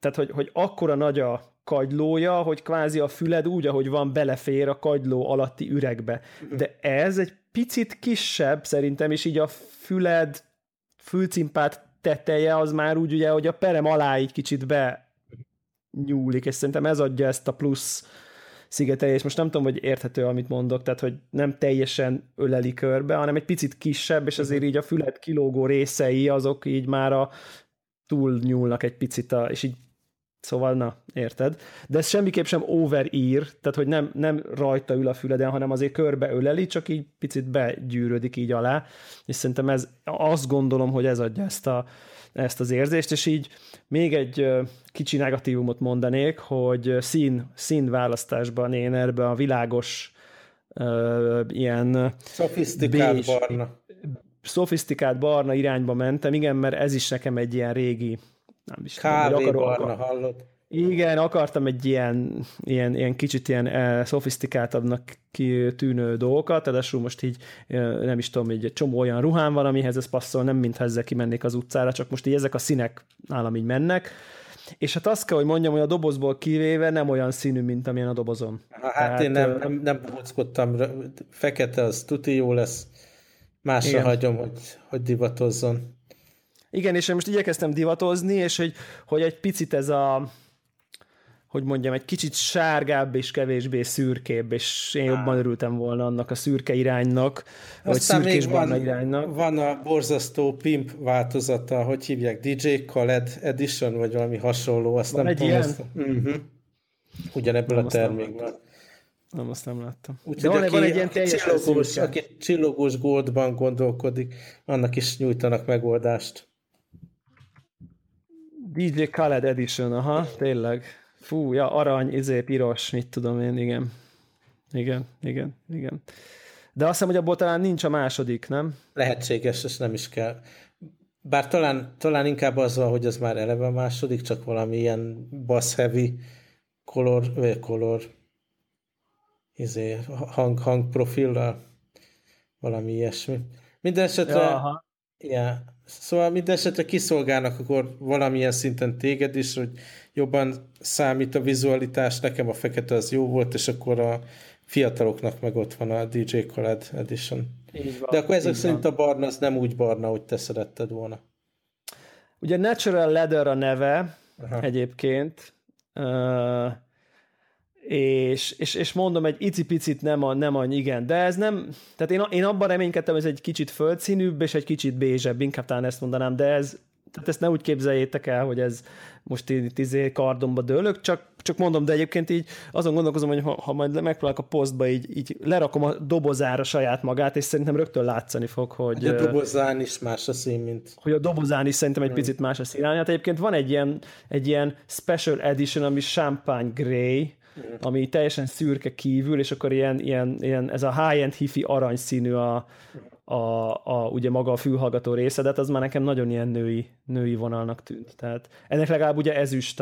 tehát, hogy akkora nagy a kagylója, hogy kvázi a füled úgy, ahogy van, belefér a kagyló alatti üregbe. De ez egy picit kisebb szerintem, és így a fülcimpád teteje az már úgy, ugye, hogy a perem alá így kicsit benyúlik, és szerintem ez adja ezt a plusz szigetelés. Most nem tudom, hogy érthető, amit mondok, tehát, hogy nem teljesen öleli körbe, hanem egy picit kisebb, és azért így a füled kilógó részei azok így már túlnyúlnak egy picit, és így szóval, érted. De ez semmiképp sem over-ear, tehát hogy nem rajta ül a füleden, hanem azért körbe öleli, csak így picit begyűrődik így alá, és szerintem azt gondolom, hogy ez adja ezt az érzést, és így még egy kicsi negatívumot mondanék, hogy színválasztásban én ebben a világos ilyen... szofisztikált barna. Szofisztikált barna irányba mentem, igen, mert ez is nekem egy ilyen régi... Kávébarna, hallod? Igen, akartam egy ilyen kicsit ilyen szofisztikáltabbnak tűnő dolgokat, ráadásul most így nem is tudom, egy csomó olyan ruhám van, amihez ez passzol, nem mintha ezzel kimennék az utcára, csak most így ezek a színek nálam így mennek. És hát azt kell, hogy mondjam, hogy a dobozból kivéve nem olyan színű, mint amilyen a dobozom. Hát tehát, én nem bohóckodtam, fekete az tuti jó lesz, másra igen. Hagyom, hogy divatozzon. Igen, és én most igyekeztem divatozni, és hogy egy picit ez a, hogy mondjam, egy kicsit sárgább és kevésbé szürkébb, és én jobban örültem volna annak a szürke iránynak, aztán vagy szürkésbarna iránynak. Van a borzasztó pimp változata, hogy hívják, DJ Khaled Edition, vagy valami hasonló, azt van nem tudom. Van egy ilyen? Uh-huh. Ugyanebből nem a termékben. Nem, azt nem láttam. Úgyhogy van egy ilyen teljesen aki csillogós goldban gondolkodik, annak is nyújtanak megoldást. DJ Khaled Edition, aha, tényleg. Fú, ja, arany, piros, mit tudom én, igen. Igen. De azt hiszem, hogy abból talán nincs a második, nem? Lehetséges, és nem is kell. Bár talán inkább az van, hogy az már eleve a második, csak valami ilyen bass heavy hang profillal, valami ilyesmi. Mindenesetre kiszolgálnak akkor valamilyen szinten téged is, hogy jobban számít a vizualitás, nekem a fekete az jó volt, és akkor a fiataloknak meg ott van a DJ Khaled Edition. Van, de akkor ezek szerint a barna az nem úgy barna, hogy te szeretted volna. Ugye Natural Leather a neve egyébként, és mondom, egy icipicit nem igen, de ez nem, tehát én abban reménykedtem, hogy ez egy kicsit földszínűbb, és egy kicsit bézsebb, inkább talán ezt mondanám, de ez, tehát ezt ne úgy képzeljétek el, hogy ez most így kardomba dőlök, csak mondom, de egyébként így azon gondolkozom, hogy ha majd megpróbálok a posztba, így lerakom a dobozára saját magát, és szerintem rögtön látszani fog, hogy... A dobozán is más a szín, mint... Hogy a dobozán is szerintem egy picit más a szín. Hát egyébként van egy ilyen special edition, ami champagne grey, ami teljesen szürke kívül, és akkor ilyen ez a high-end hifi aranyszínű ugye maga a fülhallgató része, de az már nekem nagyon ilyen női vonalnak tűnt. Tehát ennek legalább ugye ezüst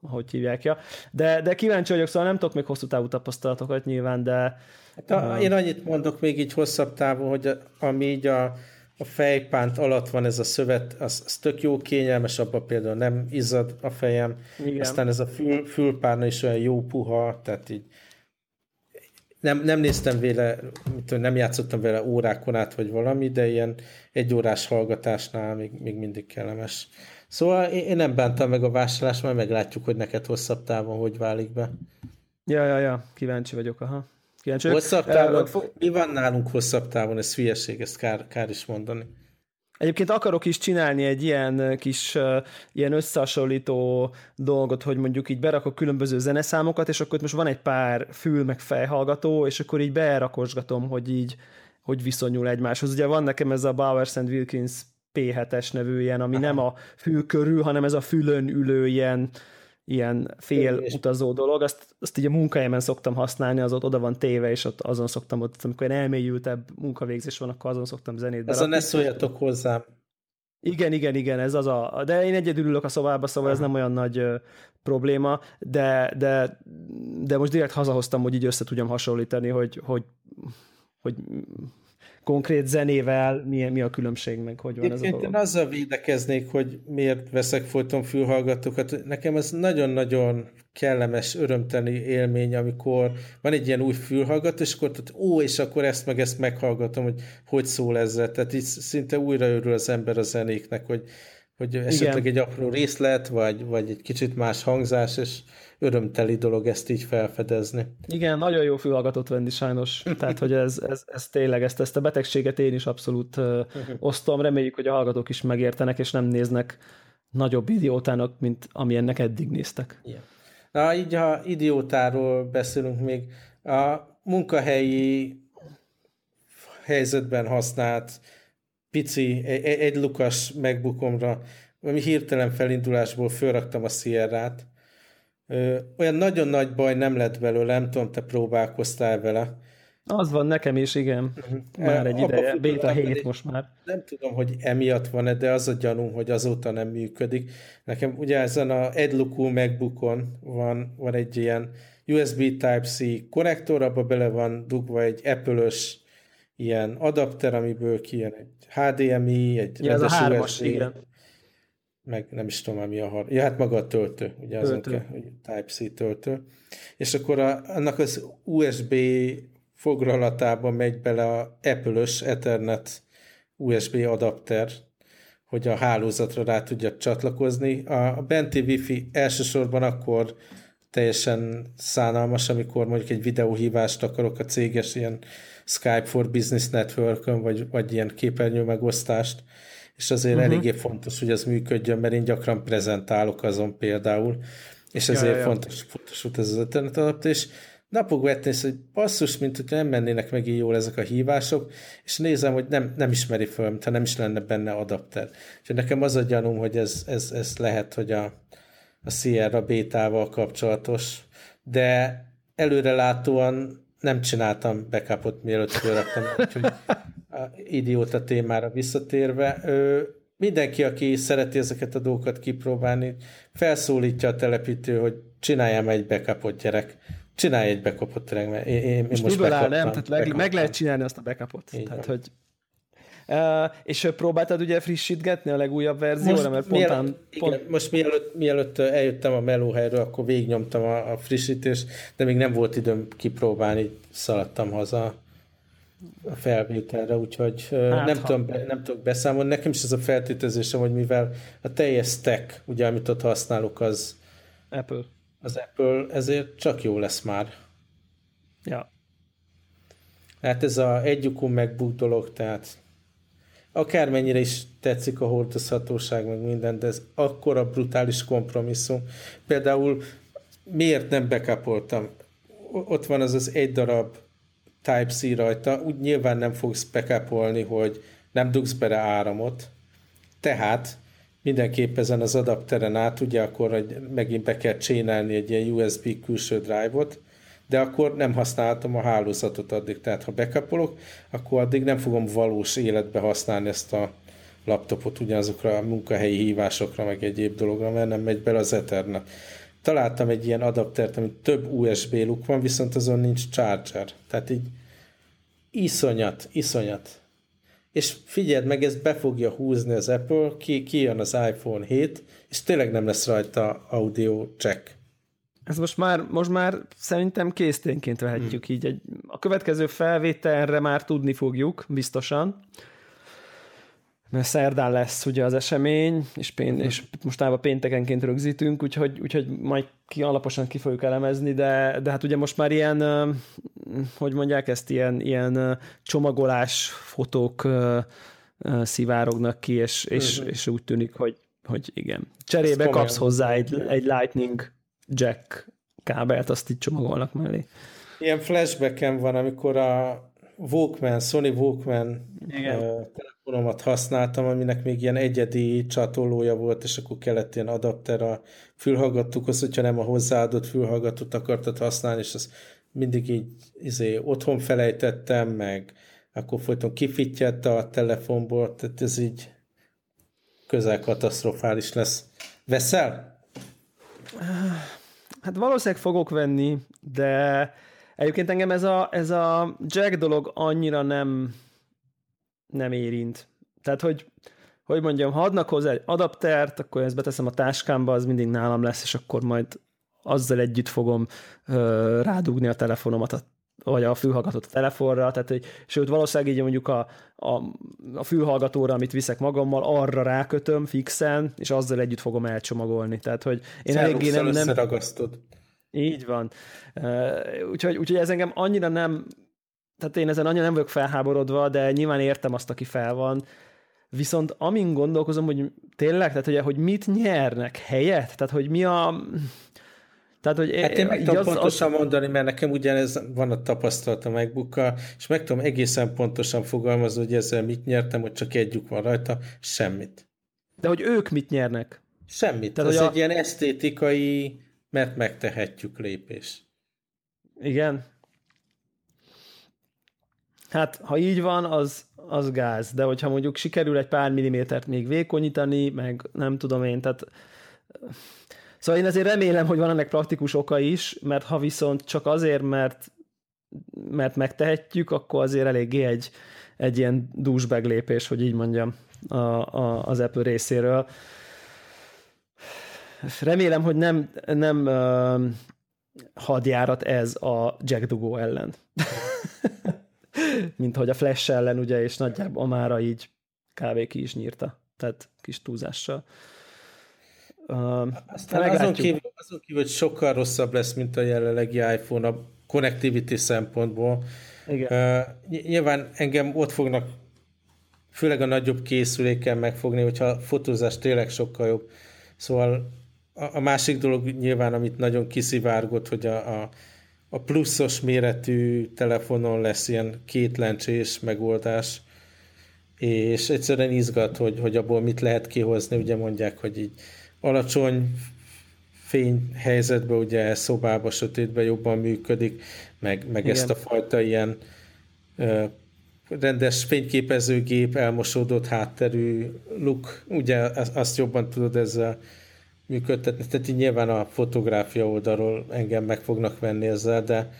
ahogy hívják, ja. De kíváncsi vagyok, szóval nem tudok még hosszú távú tapasztalatokat nyilván, de... Én annyit mondok még így hosszabb távon, hogy ami így a fejpánt alatt van ez a szövet, az tök jó kényelmes, abban például nem izzad a fejem. Igen. Aztán ez a fülpárna is olyan jó puha, tehát így nem néztem vele, nem játszottam vele órákon át, vagy valami, de ilyen egyórás hallgatásnál még mindig kellemes. Szóval én nem bántam meg a vásárlást, majd meglátjuk, hogy neked hosszabb távon hogy válik be. Ja, kíváncsi vagyok, aha. Hosszabb távon, mi van nálunk hosszabb távon, ez hülyeség, ezt kár is mondani. Egyébként akarok is csinálni egy ilyen kis ilyen összehasonlító dolgot, hogy mondjuk így berakok különböző zeneszámokat, és akkor most van egy pár fül meg fejhallgató, és akkor így berakosgatom, hogy így hogy viszonyul egymáshoz. Ugye van nekem ez a Bowers & Wilkins P7-es nevű ilyen, ami nem a fül körül, hanem ez a fülön ülő ilyen fél utazó dolog, azt így a munkahelyemen szoktam használni, az ott oda van téve, és ott azon szoktam, ott, amikor én elmélyültebb munkavégzés van, akkor azon szoktam zenét berakni. Ez a ne szóljatok hozzám. Igen, ez az a... De én egyedül ülök a szobába, szóval ez nem olyan nagy probléma, de most direkt hazahoztam, hogy így össze tudjam hasonlítani, hogy konkrét zenével mi a különbség, meg hogy van ez a dolog. Én azzal védekeznék, hogy miért veszek folyton fülhallgatókat. Nekem ez nagyon-nagyon kellemes, örömteli élmény, amikor van egy ilyen új fülhallgató, és akkor és akkor ezt meg ezt meghallgatom, hogy szól ezzel. Tehát így szinte újra örül az ember a zenéknek, hogy esetleg igen. Egy apró részlet, vagy egy kicsit más hangzás, és örömteli dolog ezt így felfedezni. Igen, nagyon jó fülhallgatót venni sajnos. Tehát, hogy ez tényleg ezt a betegséget én is abszolút osztom. Reméljük, hogy a hallgatók is megértenek, és nem néznek nagyobb idiótának, mint amilyennek eddig néztek. Igen. Na, így ha idiótáról beszélünk még, a munkahelyi helyzetben használt pici, egy lukas MacBookomra, ami hirtelen felindulásból fölraktam a Sierra-t. Olyan nagyon nagy baj nem lett belőle, nem tudom, te próbálkoztál vele. Az van nekem is, igen. Már egy ideje, Beta 7 most már. Nem tudom, hogy emiatt van-e, de az a gyanúm, hogy azóta nem működik. Nekem ugye ezen a egylukú MacBookon van egy ilyen USB Type-C konnektor, abba bele van dugva egy Apple-ös ilyen adapter, amiből kijön egy HDMI, egy ja, rendes a USB, igen. Meg nem is tudom, mi a harmadik. Ja, hát maga a töltő, ugye azon kell, Type-C töltő. És akkor annak az USB foglalatába megy bele a Apple-ös Ethernet USB adapter, hogy a hálózatra rá tudja csatlakozni. A benti Wi-Fi elsősorban akkor teljesen szánalmas, amikor mondjuk egy videóhívást akarok a céges ilyen Skype for Business Network-ön, vagy ilyen képernyő megosztást, és azért eléggé fontos, hogy ez működjön, mert én gyakran prezentálok azon például, és ezért fontos volt ez az Ethernet adapter, és napok vettem, hogy basszus, mint hogyha nem mennének meg így jól ezek a hívások, és nézem, hogy nem ismeri föl, mintha nem is lenne benne adapter. Úgyhogy nekem az a gyanúm, hogy ez lehet, hogy a Sierra Beta-val kapcsolatos, de előrelátóan nem csináltam backupot, mielőtt fölraktam, úgyhogy a idióta témára visszatérve. Mindenki, aki szereti ezeket a dolgokat kipróbálni, felszólítja a telepítő, hogy csináljam egy backupot, gyerek. Csinálj egy backupot, mert én most backuptam. Nem? Tehát meg lehet csinálni azt a backupot. Tehát, hogy... és próbáltad ugye frissítgetni a legújabb verzióra, mert most mielőtt eljöttem a melóhelyről, akkor végignyomtam a frissítést, de még nem volt időm kipróbálni, szaladtam haza a felvételre, úgyhogy nem tudok beszámolni. Nekem is ez a feltételezésem, hogy mivel a teljes stack, ugye, amit ott használok, az Apple, ezért csak jó lesz már. Ja. Hát ez a egyukú MacBook dolog, tehát akármennyire is tetszik a hordozhatóság, meg minden, de ez akkora brutális kompromisszum. Például miért nem backupoltam? Ott van az egy darab Type-C rajta, úgy nyilván nem fogsz backupolni, hogy nem dugsz bele áramot, tehát mindenképp ezen az adapteren át, ugye akkor megint be kell csinálni egy ilyen USB külső drive-ot, de akkor nem használhatom a hálózatot addig, tehát ha backupolok, akkor addig nem fogom valós életbe használni ezt a laptopot ugyanazokra a munkahelyi hívásokra, meg egyéb dologra, mert nem megy bele az Ethernet. Találtam egy ilyen adaptert, amit több USB luk van, viszont azon nincs charger. Tehát így iszonyat. És figyeld meg, ezt be fogja húzni az Apple, kijön az iPhone 7, és tényleg nem lesz rajta audio check. Ez most már szerintem készténként vehetjük így. A következő felvételre már tudni fogjuk, biztosan. Mert szerdán lesz ugye az esemény, és mostában péntekenként rögzítünk, úgyhogy majd alaposan ki fogjuk elemezni, de hát ugye most már ilyen, hogy mondják ezt, ilyen csomagolás fotók szivárognak ki, és úgy tűnik, hogy igen. Cserébe kapsz hozzá egy Lightning jack kábelt, azt így csomagolnak mellé. Ilyen flashbacken van, amikor a Sony Walkman telefonomat használtam, aminek még ilyen egyedi csatolója volt, és akkor kellett ilyen adapter a fülhallgatókhoz, hogyha nem a hozzáadott fülhallgatót akartad használni, és azt mindig így otthon felejtettem, meg akkor folyton kifittyedte a telefonból, tehát ez így közel katasztrofális lesz. Veszel? Hát valószínűleg fogok venni, de egyébként engem ez a jack dolog annyira nem érint. Tehát, hogy mondjam, ha adnak hozzá egy adaptert, akkor ezt beteszem a táskámba, az mindig nálam lesz, és akkor majd azzal együtt fogom rádugni a telefonomat, vagy a fülhallgatót a telefonra, tehát, sőt, valószínűleg így mondjuk a fülhallgatóra, amit viszek magammal, arra rákötöm fixen, és azzal együtt fogom elcsomagolni. Tehát, hogy én eléggé nem... összeragasztod. Így van. Úgyhogy ez engem annyira nem... Tehát én ezen annyira nem vagyok felháborodva, de nyilván értem azt, aki fel van. Viszont amin gondolkozom, hogy tényleg, tehát hogy mit nyernek helyett? Tehát, hogy mi a... Tehát, hogy hát én meg tudom pontosan mondani, mert nekem ugyanez van a tapasztalatom MacBookkal, és meg tudom egészen pontosan fogalmazni, hogy ezzel mit nyertem, hogy csak együk van rajta, semmit. De hogy ők mit nyernek? Semmit. Tehát, ez egy ilyen esztétikai, mert megtehetjük lépés. Igen. Hát, ha így van, az gáz, de hogyha mondjuk sikerül egy pár millimétert még vékonyítani, meg nem tudom én, tehát... Szóval én azért remélem, hogy van ennek praktikus oka is, mert ha viszont csak azért, mert megtehetjük, akkor azért eléggé egy ilyen douchebag lépés, hogy így mondjam, az Apple részéről. Remélem, hogy nem hadjárat ez a jackdugó ellen. Mint hogy a Flash ellen, ugye, és nagyjából mára így kb. Ki is nyírta. Tehát kis túlzással. Azon kívül, hogy sokkal rosszabb lesz, mint a jelenlegi iPhone a connectivity szempontból. Igen. Nyilván engem ott fognak főleg a nagyobb készüléken megfogni, hogyha a fotózás tényleg sokkal jobb. Szóval a másik dolog nyilván, amit nagyon kiszivárgott, hogy a pluszos méretű telefonon lesz ilyen két lencsés megoldás, és egyszerűen izgat, hogy abból mit lehet kihozni. Ugye mondják, hogy így alacsony fényhelyzetben, ugye szobában, sötétben jobban működik, meg ezt a fajta ilyen rendes fényképezőgép, elmosódott hátterű look, ugye azt jobban tudod ezzel működtetni. Tehát így nyilván a fotográfia oldalról engem meg fognak venni ezzel, de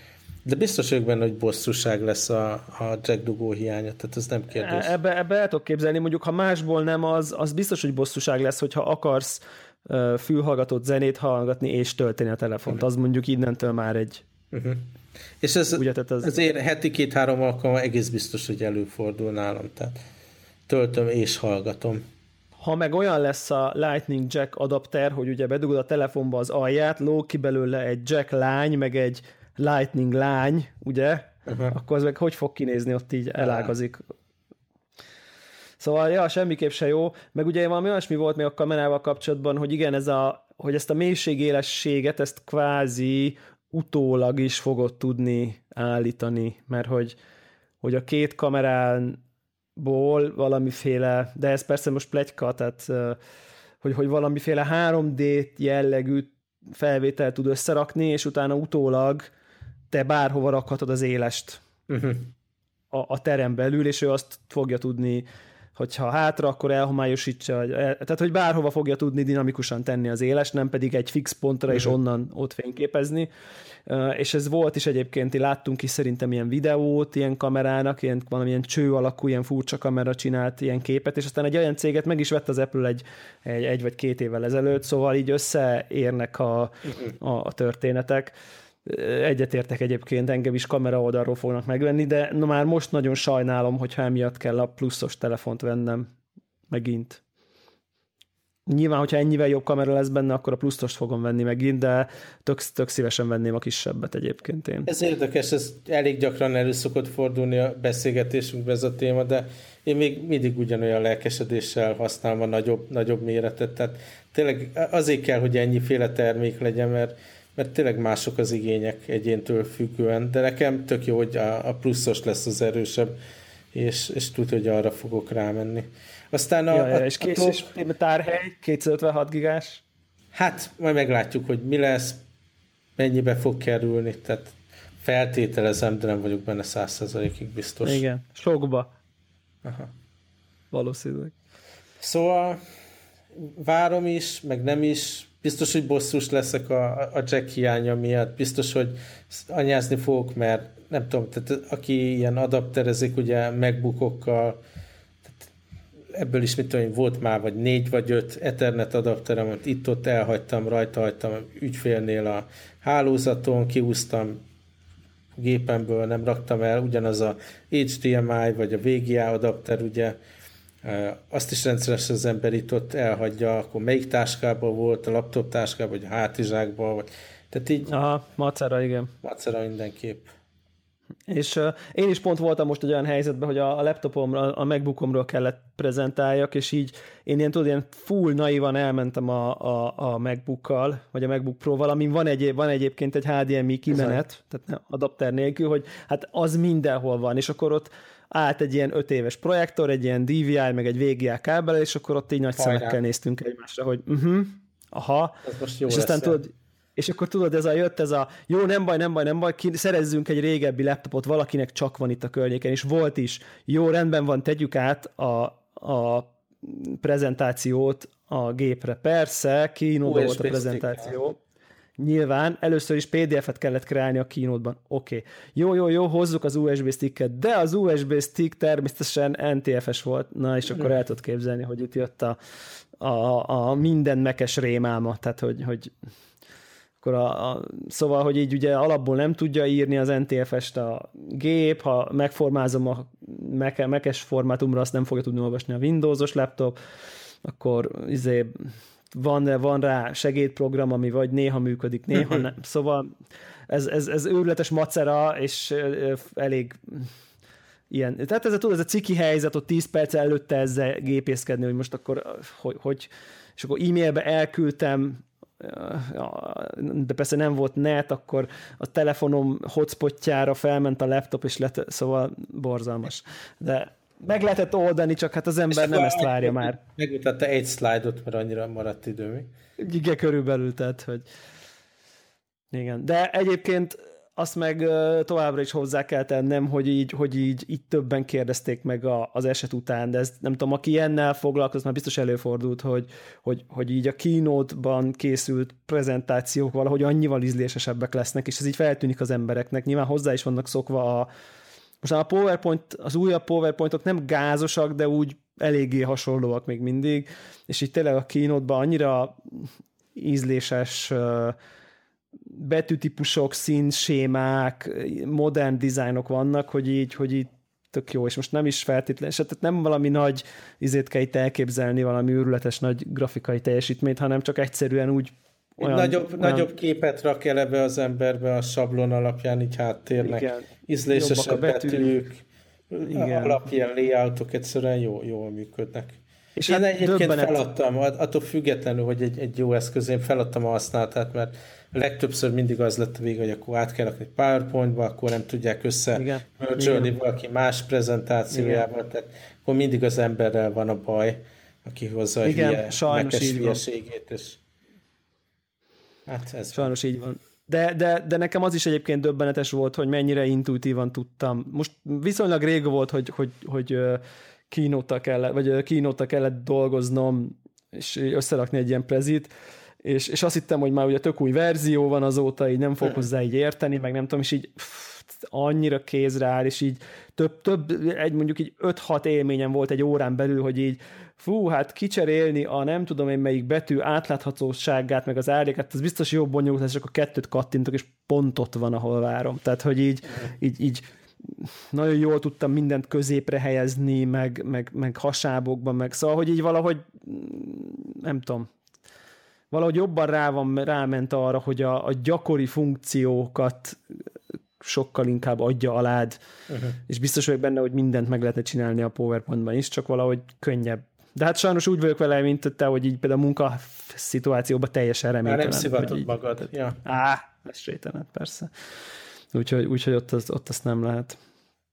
biztos vagyok benne, hogy bosszúság lesz a jackdugó hiánya, tehát ez nem kérdés. Ebbe el tudok képzelni, mondjuk ha másból nem, az biztos, hogy bosszúság lesz, hogyha akarsz fülhallgatott zenét hallgatni és tölteni a telefont. Az mondjuk innentől már egy... És ezért heti 2-3 alkalommal egész biztos, hogy előfordul nálam, tehát töltöm és hallgatom. Ha meg olyan lesz a Lightning Jack adapter, hogy ugye bedugod a telefonba az alját, lóg ki belőle egy Jack lány, meg egy Lightning lány, ugye? Akkor az meg hogy fog kinézni, ott így elágazik. Szóval, ja, semmiképp se jó. Meg ugye valami olyasmi volt még a kamerával kapcsolatban, hogy igen, hogy ezt a mélységélességet, ezt kvázi utólag is fogod tudni állítani, mert hogy a két kamerából valamiféle, de ez persze most pletyka, tehát hogy valamiféle 3D jellegű felvételt tud összerakni, és utána utólag te bárhova rakhatod az élest a terem belül, és ő azt fogja tudni, hogyha hátra, akkor elhomályosítsa, tehát hogy bárhova fogja tudni dinamikusan tenni az éles, nem pedig egy fix pontra és onnan ott fényképezni. És ez volt is egyébként, láttunk is szerintem ilyen videót, ilyen kamerának, valamilyen cső alakú, ilyen furcsa kamera csinált ilyen képet, és aztán egy olyan céget meg is vett az Apple egy vagy két évvel ezelőtt, szóval így összeérnek a történetek. Egyetértek egyébként, engem is kamera oldalról fognak megvenni, de na már most nagyon sajnálom, hogyha emiatt kell a pluszos telefont vennem megint. Nyilván, hogyha ennyivel jobb kamera lesz benne, akkor a pluszost fogom venni megint, de tök szívesen venném a kisebbet egyébként én. Ez érdekes, ez elég gyakran elő szokott fordulni a beszélgetésünkbe ez a téma, de én még mindig ugyanolyan lelkesedéssel használom a nagyobb méretet, tehát tényleg azért kell, hogy ennyiféle termék legyen, mert tényleg mások az igények egyéntől függően, de nekem tök jó, hogy a pluszos lesz az erősebb, és tudja, hogy arra fogok rámenni. Aztán és készítés tárhely, 256 gigás? Hát, majd meglátjuk, hogy mi lesz, mennyibe fog kerülni, tehát feltételezem, de nem vagyok benne 100%-ig biztos. Igen, sokba. Aha. Valószínűleg. Szóval várom is, meg nem is, biztos, hogy bosszus leszek a jack hiánya miatt, biztos, hogy anyázni fogok, mert nem tudom, tehát aki ilyen adapterezik, ugye MacBookokkal, tehát ebből is mit tudom, volt már vagy 4 vagy 5 Ethernet adapterem, amit itt-ott elhagytam, rajta hagytam ügyfélnél a hálózaton, kihúztam gépemből, nem raktam el, ugyanaz a HDMI vagy a VGA adapter, ugye, azt is rendszeresen az ember itt ott elhagyja, akkor melyik táskában volt, a laptop táskában, vagy a hátizsákban, vagy... Tehát így... Aha, macera, igen. Macera mindenképp. És én is pont voltam most egy olyan helyzetben, hogy a laptopomra, a MacBookomról kellett prezentáljak, és így én ilyen full naivan elmentem a MacBookkal, vagy a MacBook Pro-val, amin van egyébként egy HDMI kimenet, tehát adapter nélkül, hogy hát az mindenhol van, és akkor ott állt egy ilyen 5 éves projektor, egy ilyen DVI, meg egy VGA kábel, és akkor ott így nagy szemekkel néztünk egymásra, hogy aha, és aztán tudod, és akkor tudod, ez a jött ez a jó, nem baj, szerezzünk egy régebbi laptopot, valakinek csak van itt a környéken, és volt is. Jó, rendben van, tegyük át a prezentációt a gépre. Persze, Keynote volt a prezentáció. Nyilván, először is PDF-et kellett kreálni a Keynote-ban. Oké. Jó, hozzuk az USB sticket, de az USB stick természetesen NTFS volt. Na, és akkor el tudod képzelni, hogy itt jött a minden mekes rémáma. Tehát, hogy akkor szóval, hogy így ugye alapból nem tudja írni az NTFS-t a gép, ha megformázom a mekes formátumra, azt nem fogja tudni olvasni a Windows-os laptop, akkor van rá segédprogram, ami vagy néha működik, néha nem. Szóval ez őrületes macera, és elég ilyen. Tehát ez a ciki helyzet, ott 10 perc előtte ezzel gépészkedni, hogy most akkor hogy és akkor e-mailbe elküldtem, de persze nem volt net, akkor a telefonom hotspotjára felment a laptop, és szóval borzalmas. De meg lehetett oldani, csak hát az ember nem ezt várja már. Megmutatta egy szlájdot, mert annyira maradt időm. Igen, körülbelül, tehát, hogy igen. De egyébként azt meg továbbra is hozzá kell tennem, hogy így többen kérdezték meg az eset után, de ez nem tudom, aki ilyennel foglalkoz, már biztos előfordult, hogy így a Keynote-ban készült prezentációk valahogy annyival ízlésesebbek lesznek, és ez így feltűnik az embereknek. Nyilván hozzá is vannak szokva most már a PowerPoint, az újabb PowerPointok nem gázosak, de úgy eléggé hasonlóak még mindig, és így tényleg a Keynote-ban annyira ízléses betűtípusok, színsémák, modern dizájnok vannak, hogy így tök jó, és most nem is feltétlenül, tehát nem valami nagy izét kell itt elképzelni, valami őrületes nagy grafikai teljesítményt, hanem csak egyszerűen úgy nagyobb képet rak el ebbe az emberbe a sablon alapján, így háttérnek. Ízlésesebb betűk, alapján layoutok egyszerűen jól működnek. És én egyébként feladtam, attól függetlenül, hogy egy jó eszköz, én feladtam a használatát, mert legtöbbször mindig az lett a vége, hogy akkor át kell rakni PowerPoint-ba, akkor nem tudják össze-merge-olni valaki más prezentációjában, tehát akkor mindig az emberrel van a baj, aki hozza a mekes hülyeségét, és hát ez sajnos van. Így van. De nekem az is egyébként döbbenetes volt, hogy mennyire intuitívan tudtam. Most viszonylag rég volt, hogy Keynote-tal kellett dolgoznom, és összerakni egy ilyen prezit, és azt hittem, hogy már ugye tök új verzió van azóta, így nem fog hozzá így érteni, meg nem tudom, és így annyira kézre áll, és így több egy mondjuk így 5-6 élményem volt egy órán belül, hogy így kicserélni a nem tudom én melyik betű átláthatóságát, meg az árnyékát, az biztos jó bonyolult, és akkor 2-t kattintok, és pont ott van, ahol várom. Tehát, hogy így nagyon jól tudtam mindent középre helyezni, meg hasábokban, meg szóval, hogy így valahogy nem tudom, valahogy jobban ráment arra, hogy a gyakori funkciókat sokkal inkább adja alád, és biztos vagyok benne, hogy mindent meg lehetne csinálni a PowerPoint-ban is, csak valahogy könnyebb. De hát sajnos úgy vagyok vele, mint te, hogy így például a munkaszituációban teljesen reménytelen. Már nem szivatod magad. Ja. Esélytelen, persze. Úgyhogy ott azt nem lehet.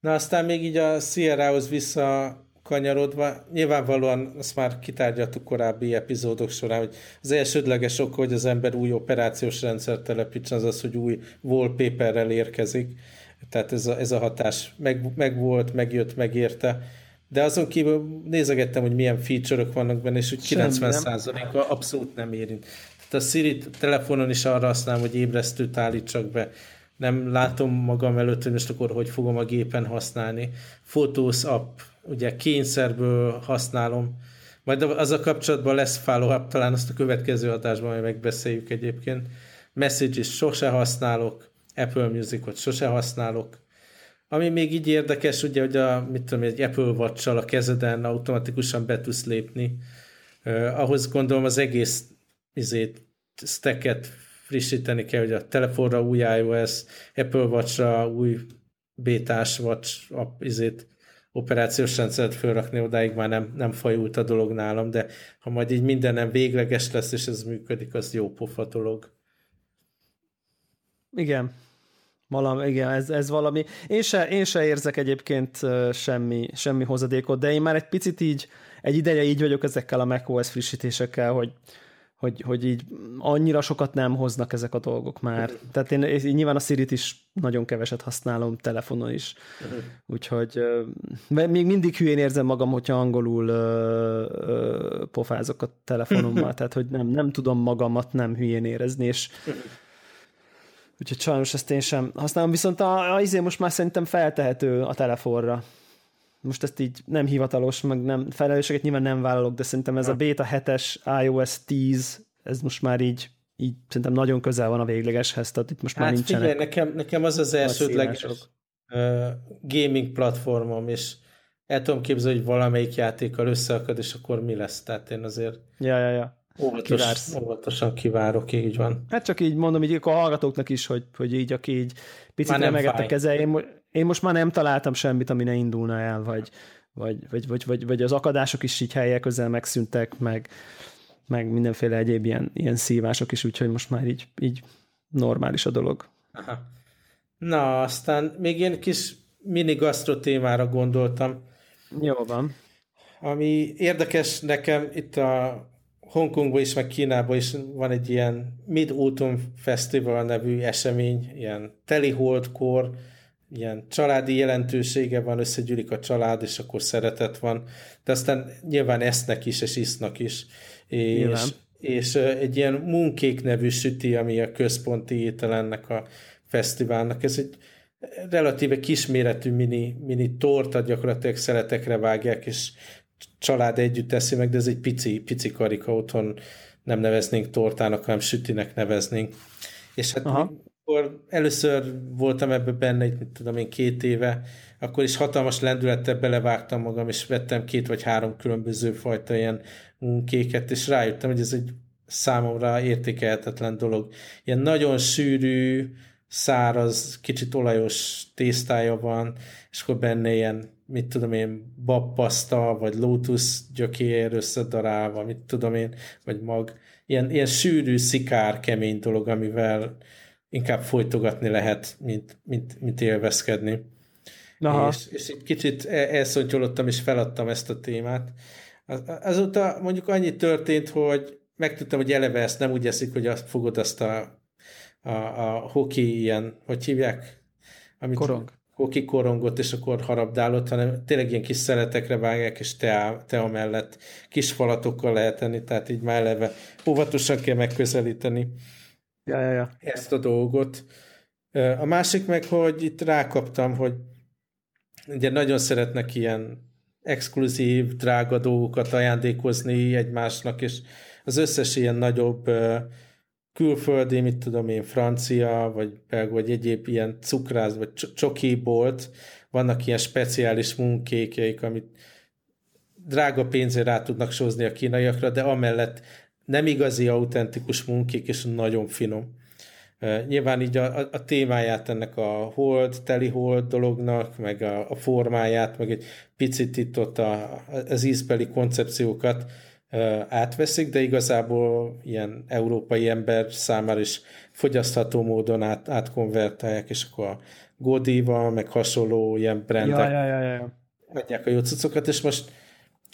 Na aztán még így a Sierra-hoz visszakanyarodva, nyilvánvalóan azt már kitárgyaltuk korábbi epizódok során, hogy az elsődleges oka, hogy az ember új operációs rendszert telepítsen, az az, hogy új wallpaperrel érkezik. Tehát ez a hatás megvolt, megjött, megérte. De azon kívül nézegettem, hogy milyen feature-ök vannak benne, és úgy 90%-a abszolút nem érint. Tehát a Siri telefonon is arra használom, hogy ébresztőt állítsak be. Nem látom magam előtt, hogy most akkor hogy fogom a gépen használni. Photos app, ugye kényszerből használom. Majd az a kapcsolatban lesz follow-up, talán azt a következő adásban majd megbeszéljük egyébként. Messages sose használok, Apple Music-ot sose használok. Ami még így érdekes, ugye, hogy egy Apple Watch-sal a kezeden automatikusan be tudsz lépni. Ahhoz gondolom az egész stacket frissíteni kell, hogy a telefonra új iOS, Apple Watch-ra új bétás Watch operációs rendszert fölrakni, odáig már nem fajult a dolog nálam, de ha majd így mindenem végleges lesz, és ez működik, az jó pofa dolog. Igen. Ez valami. Én se érzek egyébként semmi hozadékot, de én már egy picit így, egy ideje így vagyok ezekkel a macOS frissítésekkel, hogy hogy így annyira sokat nem hoznak ezek a dolgok már. Tehát én nyilván a Siri-t is nagyon keveset használom, telefonon is. Úgyhogy még mindig hülyén érzem magam, hogyha angolul pofázok a telefonommal, tehát hogy nem tudom magamat nem hülyén érezni, és úgyhogy sajnos ezt én sem használom, viszont azért most már szerintem feltehető a telefonra. Most ezt így nem hivatalos, meg nem, felelősséget nyilván nem vállalok, de szerintem ez a beta 7-es iOS 10, ez most már így szerintem nagyon közel van a véglegeshez, tehát itt most már nincsenek. Hát figyelj, nekem az az elsődleges gaming platformom, és el tudom képzelni, hogy valamelyik játékkal összeakad, és akkor mi lesz? Tehát én azért... Ja. Óvatosan kivárok, így van. Hát csak így mondom, így a hallgatóknak is, hogy így, aki így picit remegett a keze, én most már nem találtam semmit, ami ne indulna el, vagy az akadások is így helyek közel megszűntek, meg mindenféle egyéb ilyen szívások is, úgyhogy most már így normális a dolog. Aha. Na, aztán még ilyen kis mini gasztro témára gondoltam. Jó van. Ami érdekes nekem, itt a Hongkongban is, meg Kínában is van egy ilyen Mid-Autumn Festival nevű esemény, ilyen teliholdkor, ilyen családi jelentősége van, összegyűlik a család, és akkor szeretet van. De aztán nyilván esznek is, és isznak is. És egy ilyen mooncake nevű süti, ami a központi étel ennek a fesztiválnak. Ez egy relatíve kisméretű mini torta, gyakorlatilag szeletekre vágják, és család együtt teszi meg, de ez egy pici karika, otthon nem neveznénk tortának, hanem sütinek neveznénk. És hát akkor először voltam ebben benne, mit tudom én, 2 éve, akkor is hatalmas lendülettel belevágtam magam, és vettem 2 vagy 3 különböző fajta ilyen mooncake-et, és rájöttem, hogy ez egy számomra értékelhetetlen dolog. Ilyen nagyon sűrű, száraz, kicsit olajos tésztája van, és akkor benne ilyen, mit tudom én, babpaszta, vagy lótusz gyökér összedarálva, mit tudom én, vagy mag. Ilyen sűrű, szikár, kemény dolog, amivel inkább folytogatni lehet, mint élvezkedni. És egy kicsit elszontyolottam, és feladtam ezt a témát. Azóta mondjuk annyi történt, hogy megtudtam, hogy eleve ezt nem úgy eszik, hogy fogod azt a hoki ilyen, hogy hívják? Amit korong. Hoki korongot, és akkor harabdálod, hanem tényleg ilyen kis szeletekre vágják, és tea mellett kis falatokkal lehet enni, tehát így már eleve óvatosan kell megközelíteni ezt a dolgot. A másik meg, hogy itt rákaptam, hogy ugye nagyon szeretnek ilyen exkluzív, drága dolgokat ajándékozni egymásnak, és az összes ilyen nagyobb külföldi, mit tudom én, francia, vagy egyéb ilyen cukrász, vagy csokibolt, vannak ilyen speciális mooncake-eik, amit drága pénzért rá tudnak sózni a kínaiakra, de amellett nem igazi, autentikus mooncake, és nagyon finom. Nyilván így a témáját ennek a telihold dolognak, meg a formáját, meg egy picit itt ott az ízbeli koncepciókat átveszik, de igazából ilyen európai ember számára is fogyasztható módon átkonvertálják, és akkor a Godiva, meg hasonló ilyen brandek adják a jó cuccokat, és most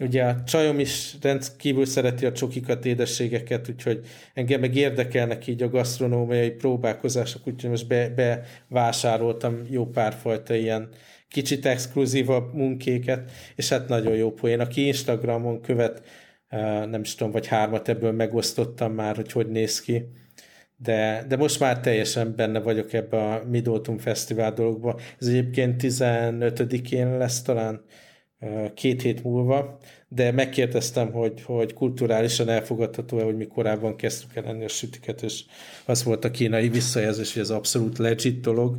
ugye a csajom is rendkívül szereti a csokikat, édességeket, úgyhogy engem meg érdekelnek így a gasztronómiai próbálkozások, úgyhogy most bevásároltam jó párfajta ilyen kicsit exkluzívabb munkéket, és hát nagyon jó poén. Aki Instagramon követ, nem is tudom, vagy 3 ebből megosztottam már, hogy néz ki. De most már teljesen benne vagyok ebbe a Mid-Autumn Fesztivál dologba. Ez egyébként 15-én lesz talán, 2 hét múlva, de megkérdeztem, hogy kulturálisan elfogadható-e, hogy mi korábban kezdtük el enni a sütiket, és az volt a kínai visszajelzés, hogy ez abszolút legit dolog.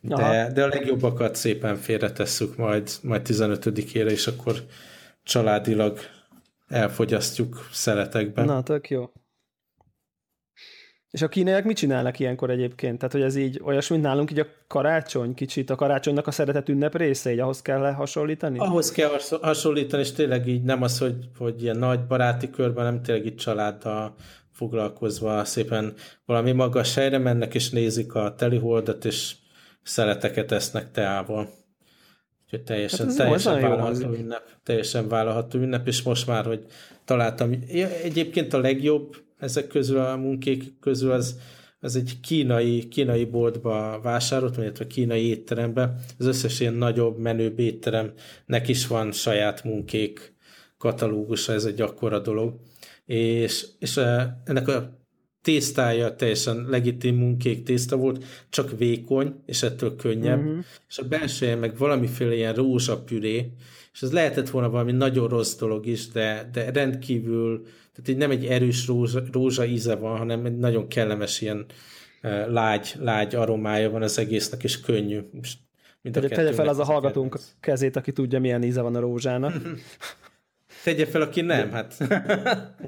De a legjobbakat szépen félretesszük majd 15-ére, és akkor családilag elfogyasztjuk szeletekben. Na, tök jó. És a kínaiak mit csinálnak ilyenkor egyébként? Tehát, hogy ez így olyasmi, mint nálunk így a karácsony kicsit, a karácsonynak a szeretet ünnep része, így ahhoz kell hasonlítani? Ahhoz kell hasonlítani, és tényleg így nem az, hogy ilyen nagy baráti körben, nem tényleg így családdal foglalkozva szépen valami magas helyre mennek, és nézik a teliholdat, és szeleteket esznek teával. Úgyhogy teljesen vállalható ünnep, és most már, hogy találtam. Egyébként a legjobb ezek közül, a mooncake közül az egy kínai boltba vásárolt, illetve kínai étterembe. Az összes ilyen nagyobb, menőbb étteremnek is van saját mooncake katalógusa, ez egy akkora dolog. És ennek a tésztája teljesen legitim mooncake tészta volt, csak vékony, és ettől könnyebb. Uh-huh. És a belsője meg valamiféle ilyen rózsapüré, és ez lehetett volna valami nagyon rossz dolog is, de rendkívül, tehát így nem egy erős rózsa íze van, hanem egy nagyon kellemes ilyen lágy aromája van az egésznek, és könnyű. Tegye fel az a hallgatónk kezét, aki tudja, milyen íze van a rózsának. Tegye fel, aki nem, hát.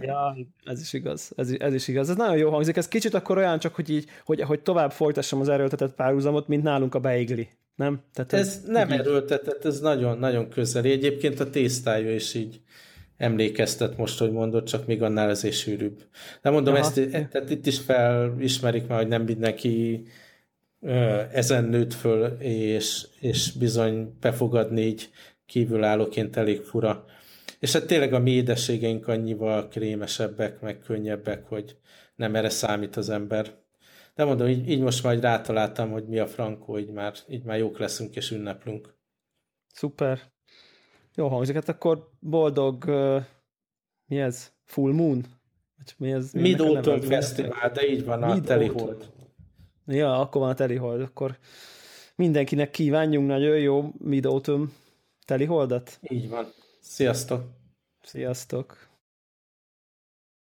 Ja, ez is igaz. Ez nagyon jó hangzik. Ez kicsit akkor olyan csak, hogy így, hogy tovább folytassam az erőltetett párhuzamot, mint nálunk a beigli, nem? Tehát ez nem erőltetett, ez nagyon-nagyon közeli. Egyébként a tésztája is így emlékeztet most, hogy mondod, csak még annál azért sűrűbb. De mondom, tehát itt is felismerik már, hogy nem mindenki ezen nőtt föl, és bizony befogadni így kívülállóként elég fura. És hát tényleg a mi édességeink annyival krémesebbek, meg könnyebbek, hogy nem erre számít az ember. De mondom, így most majd rátaláltam, hogy mi a frankó, így már jók leszünk és ünneplünk. Szuper. Jó hangzik, hát akkor boldog, mi ez? Full Moon? Mid-Autumn Fesztivál, de így van a telihold. Ja, akkor van a telihold, akkor mindenkinek kívánjunk nagyon jó Mid-Autumn teliholdat. Így van. Sziasztok! Sziasztok!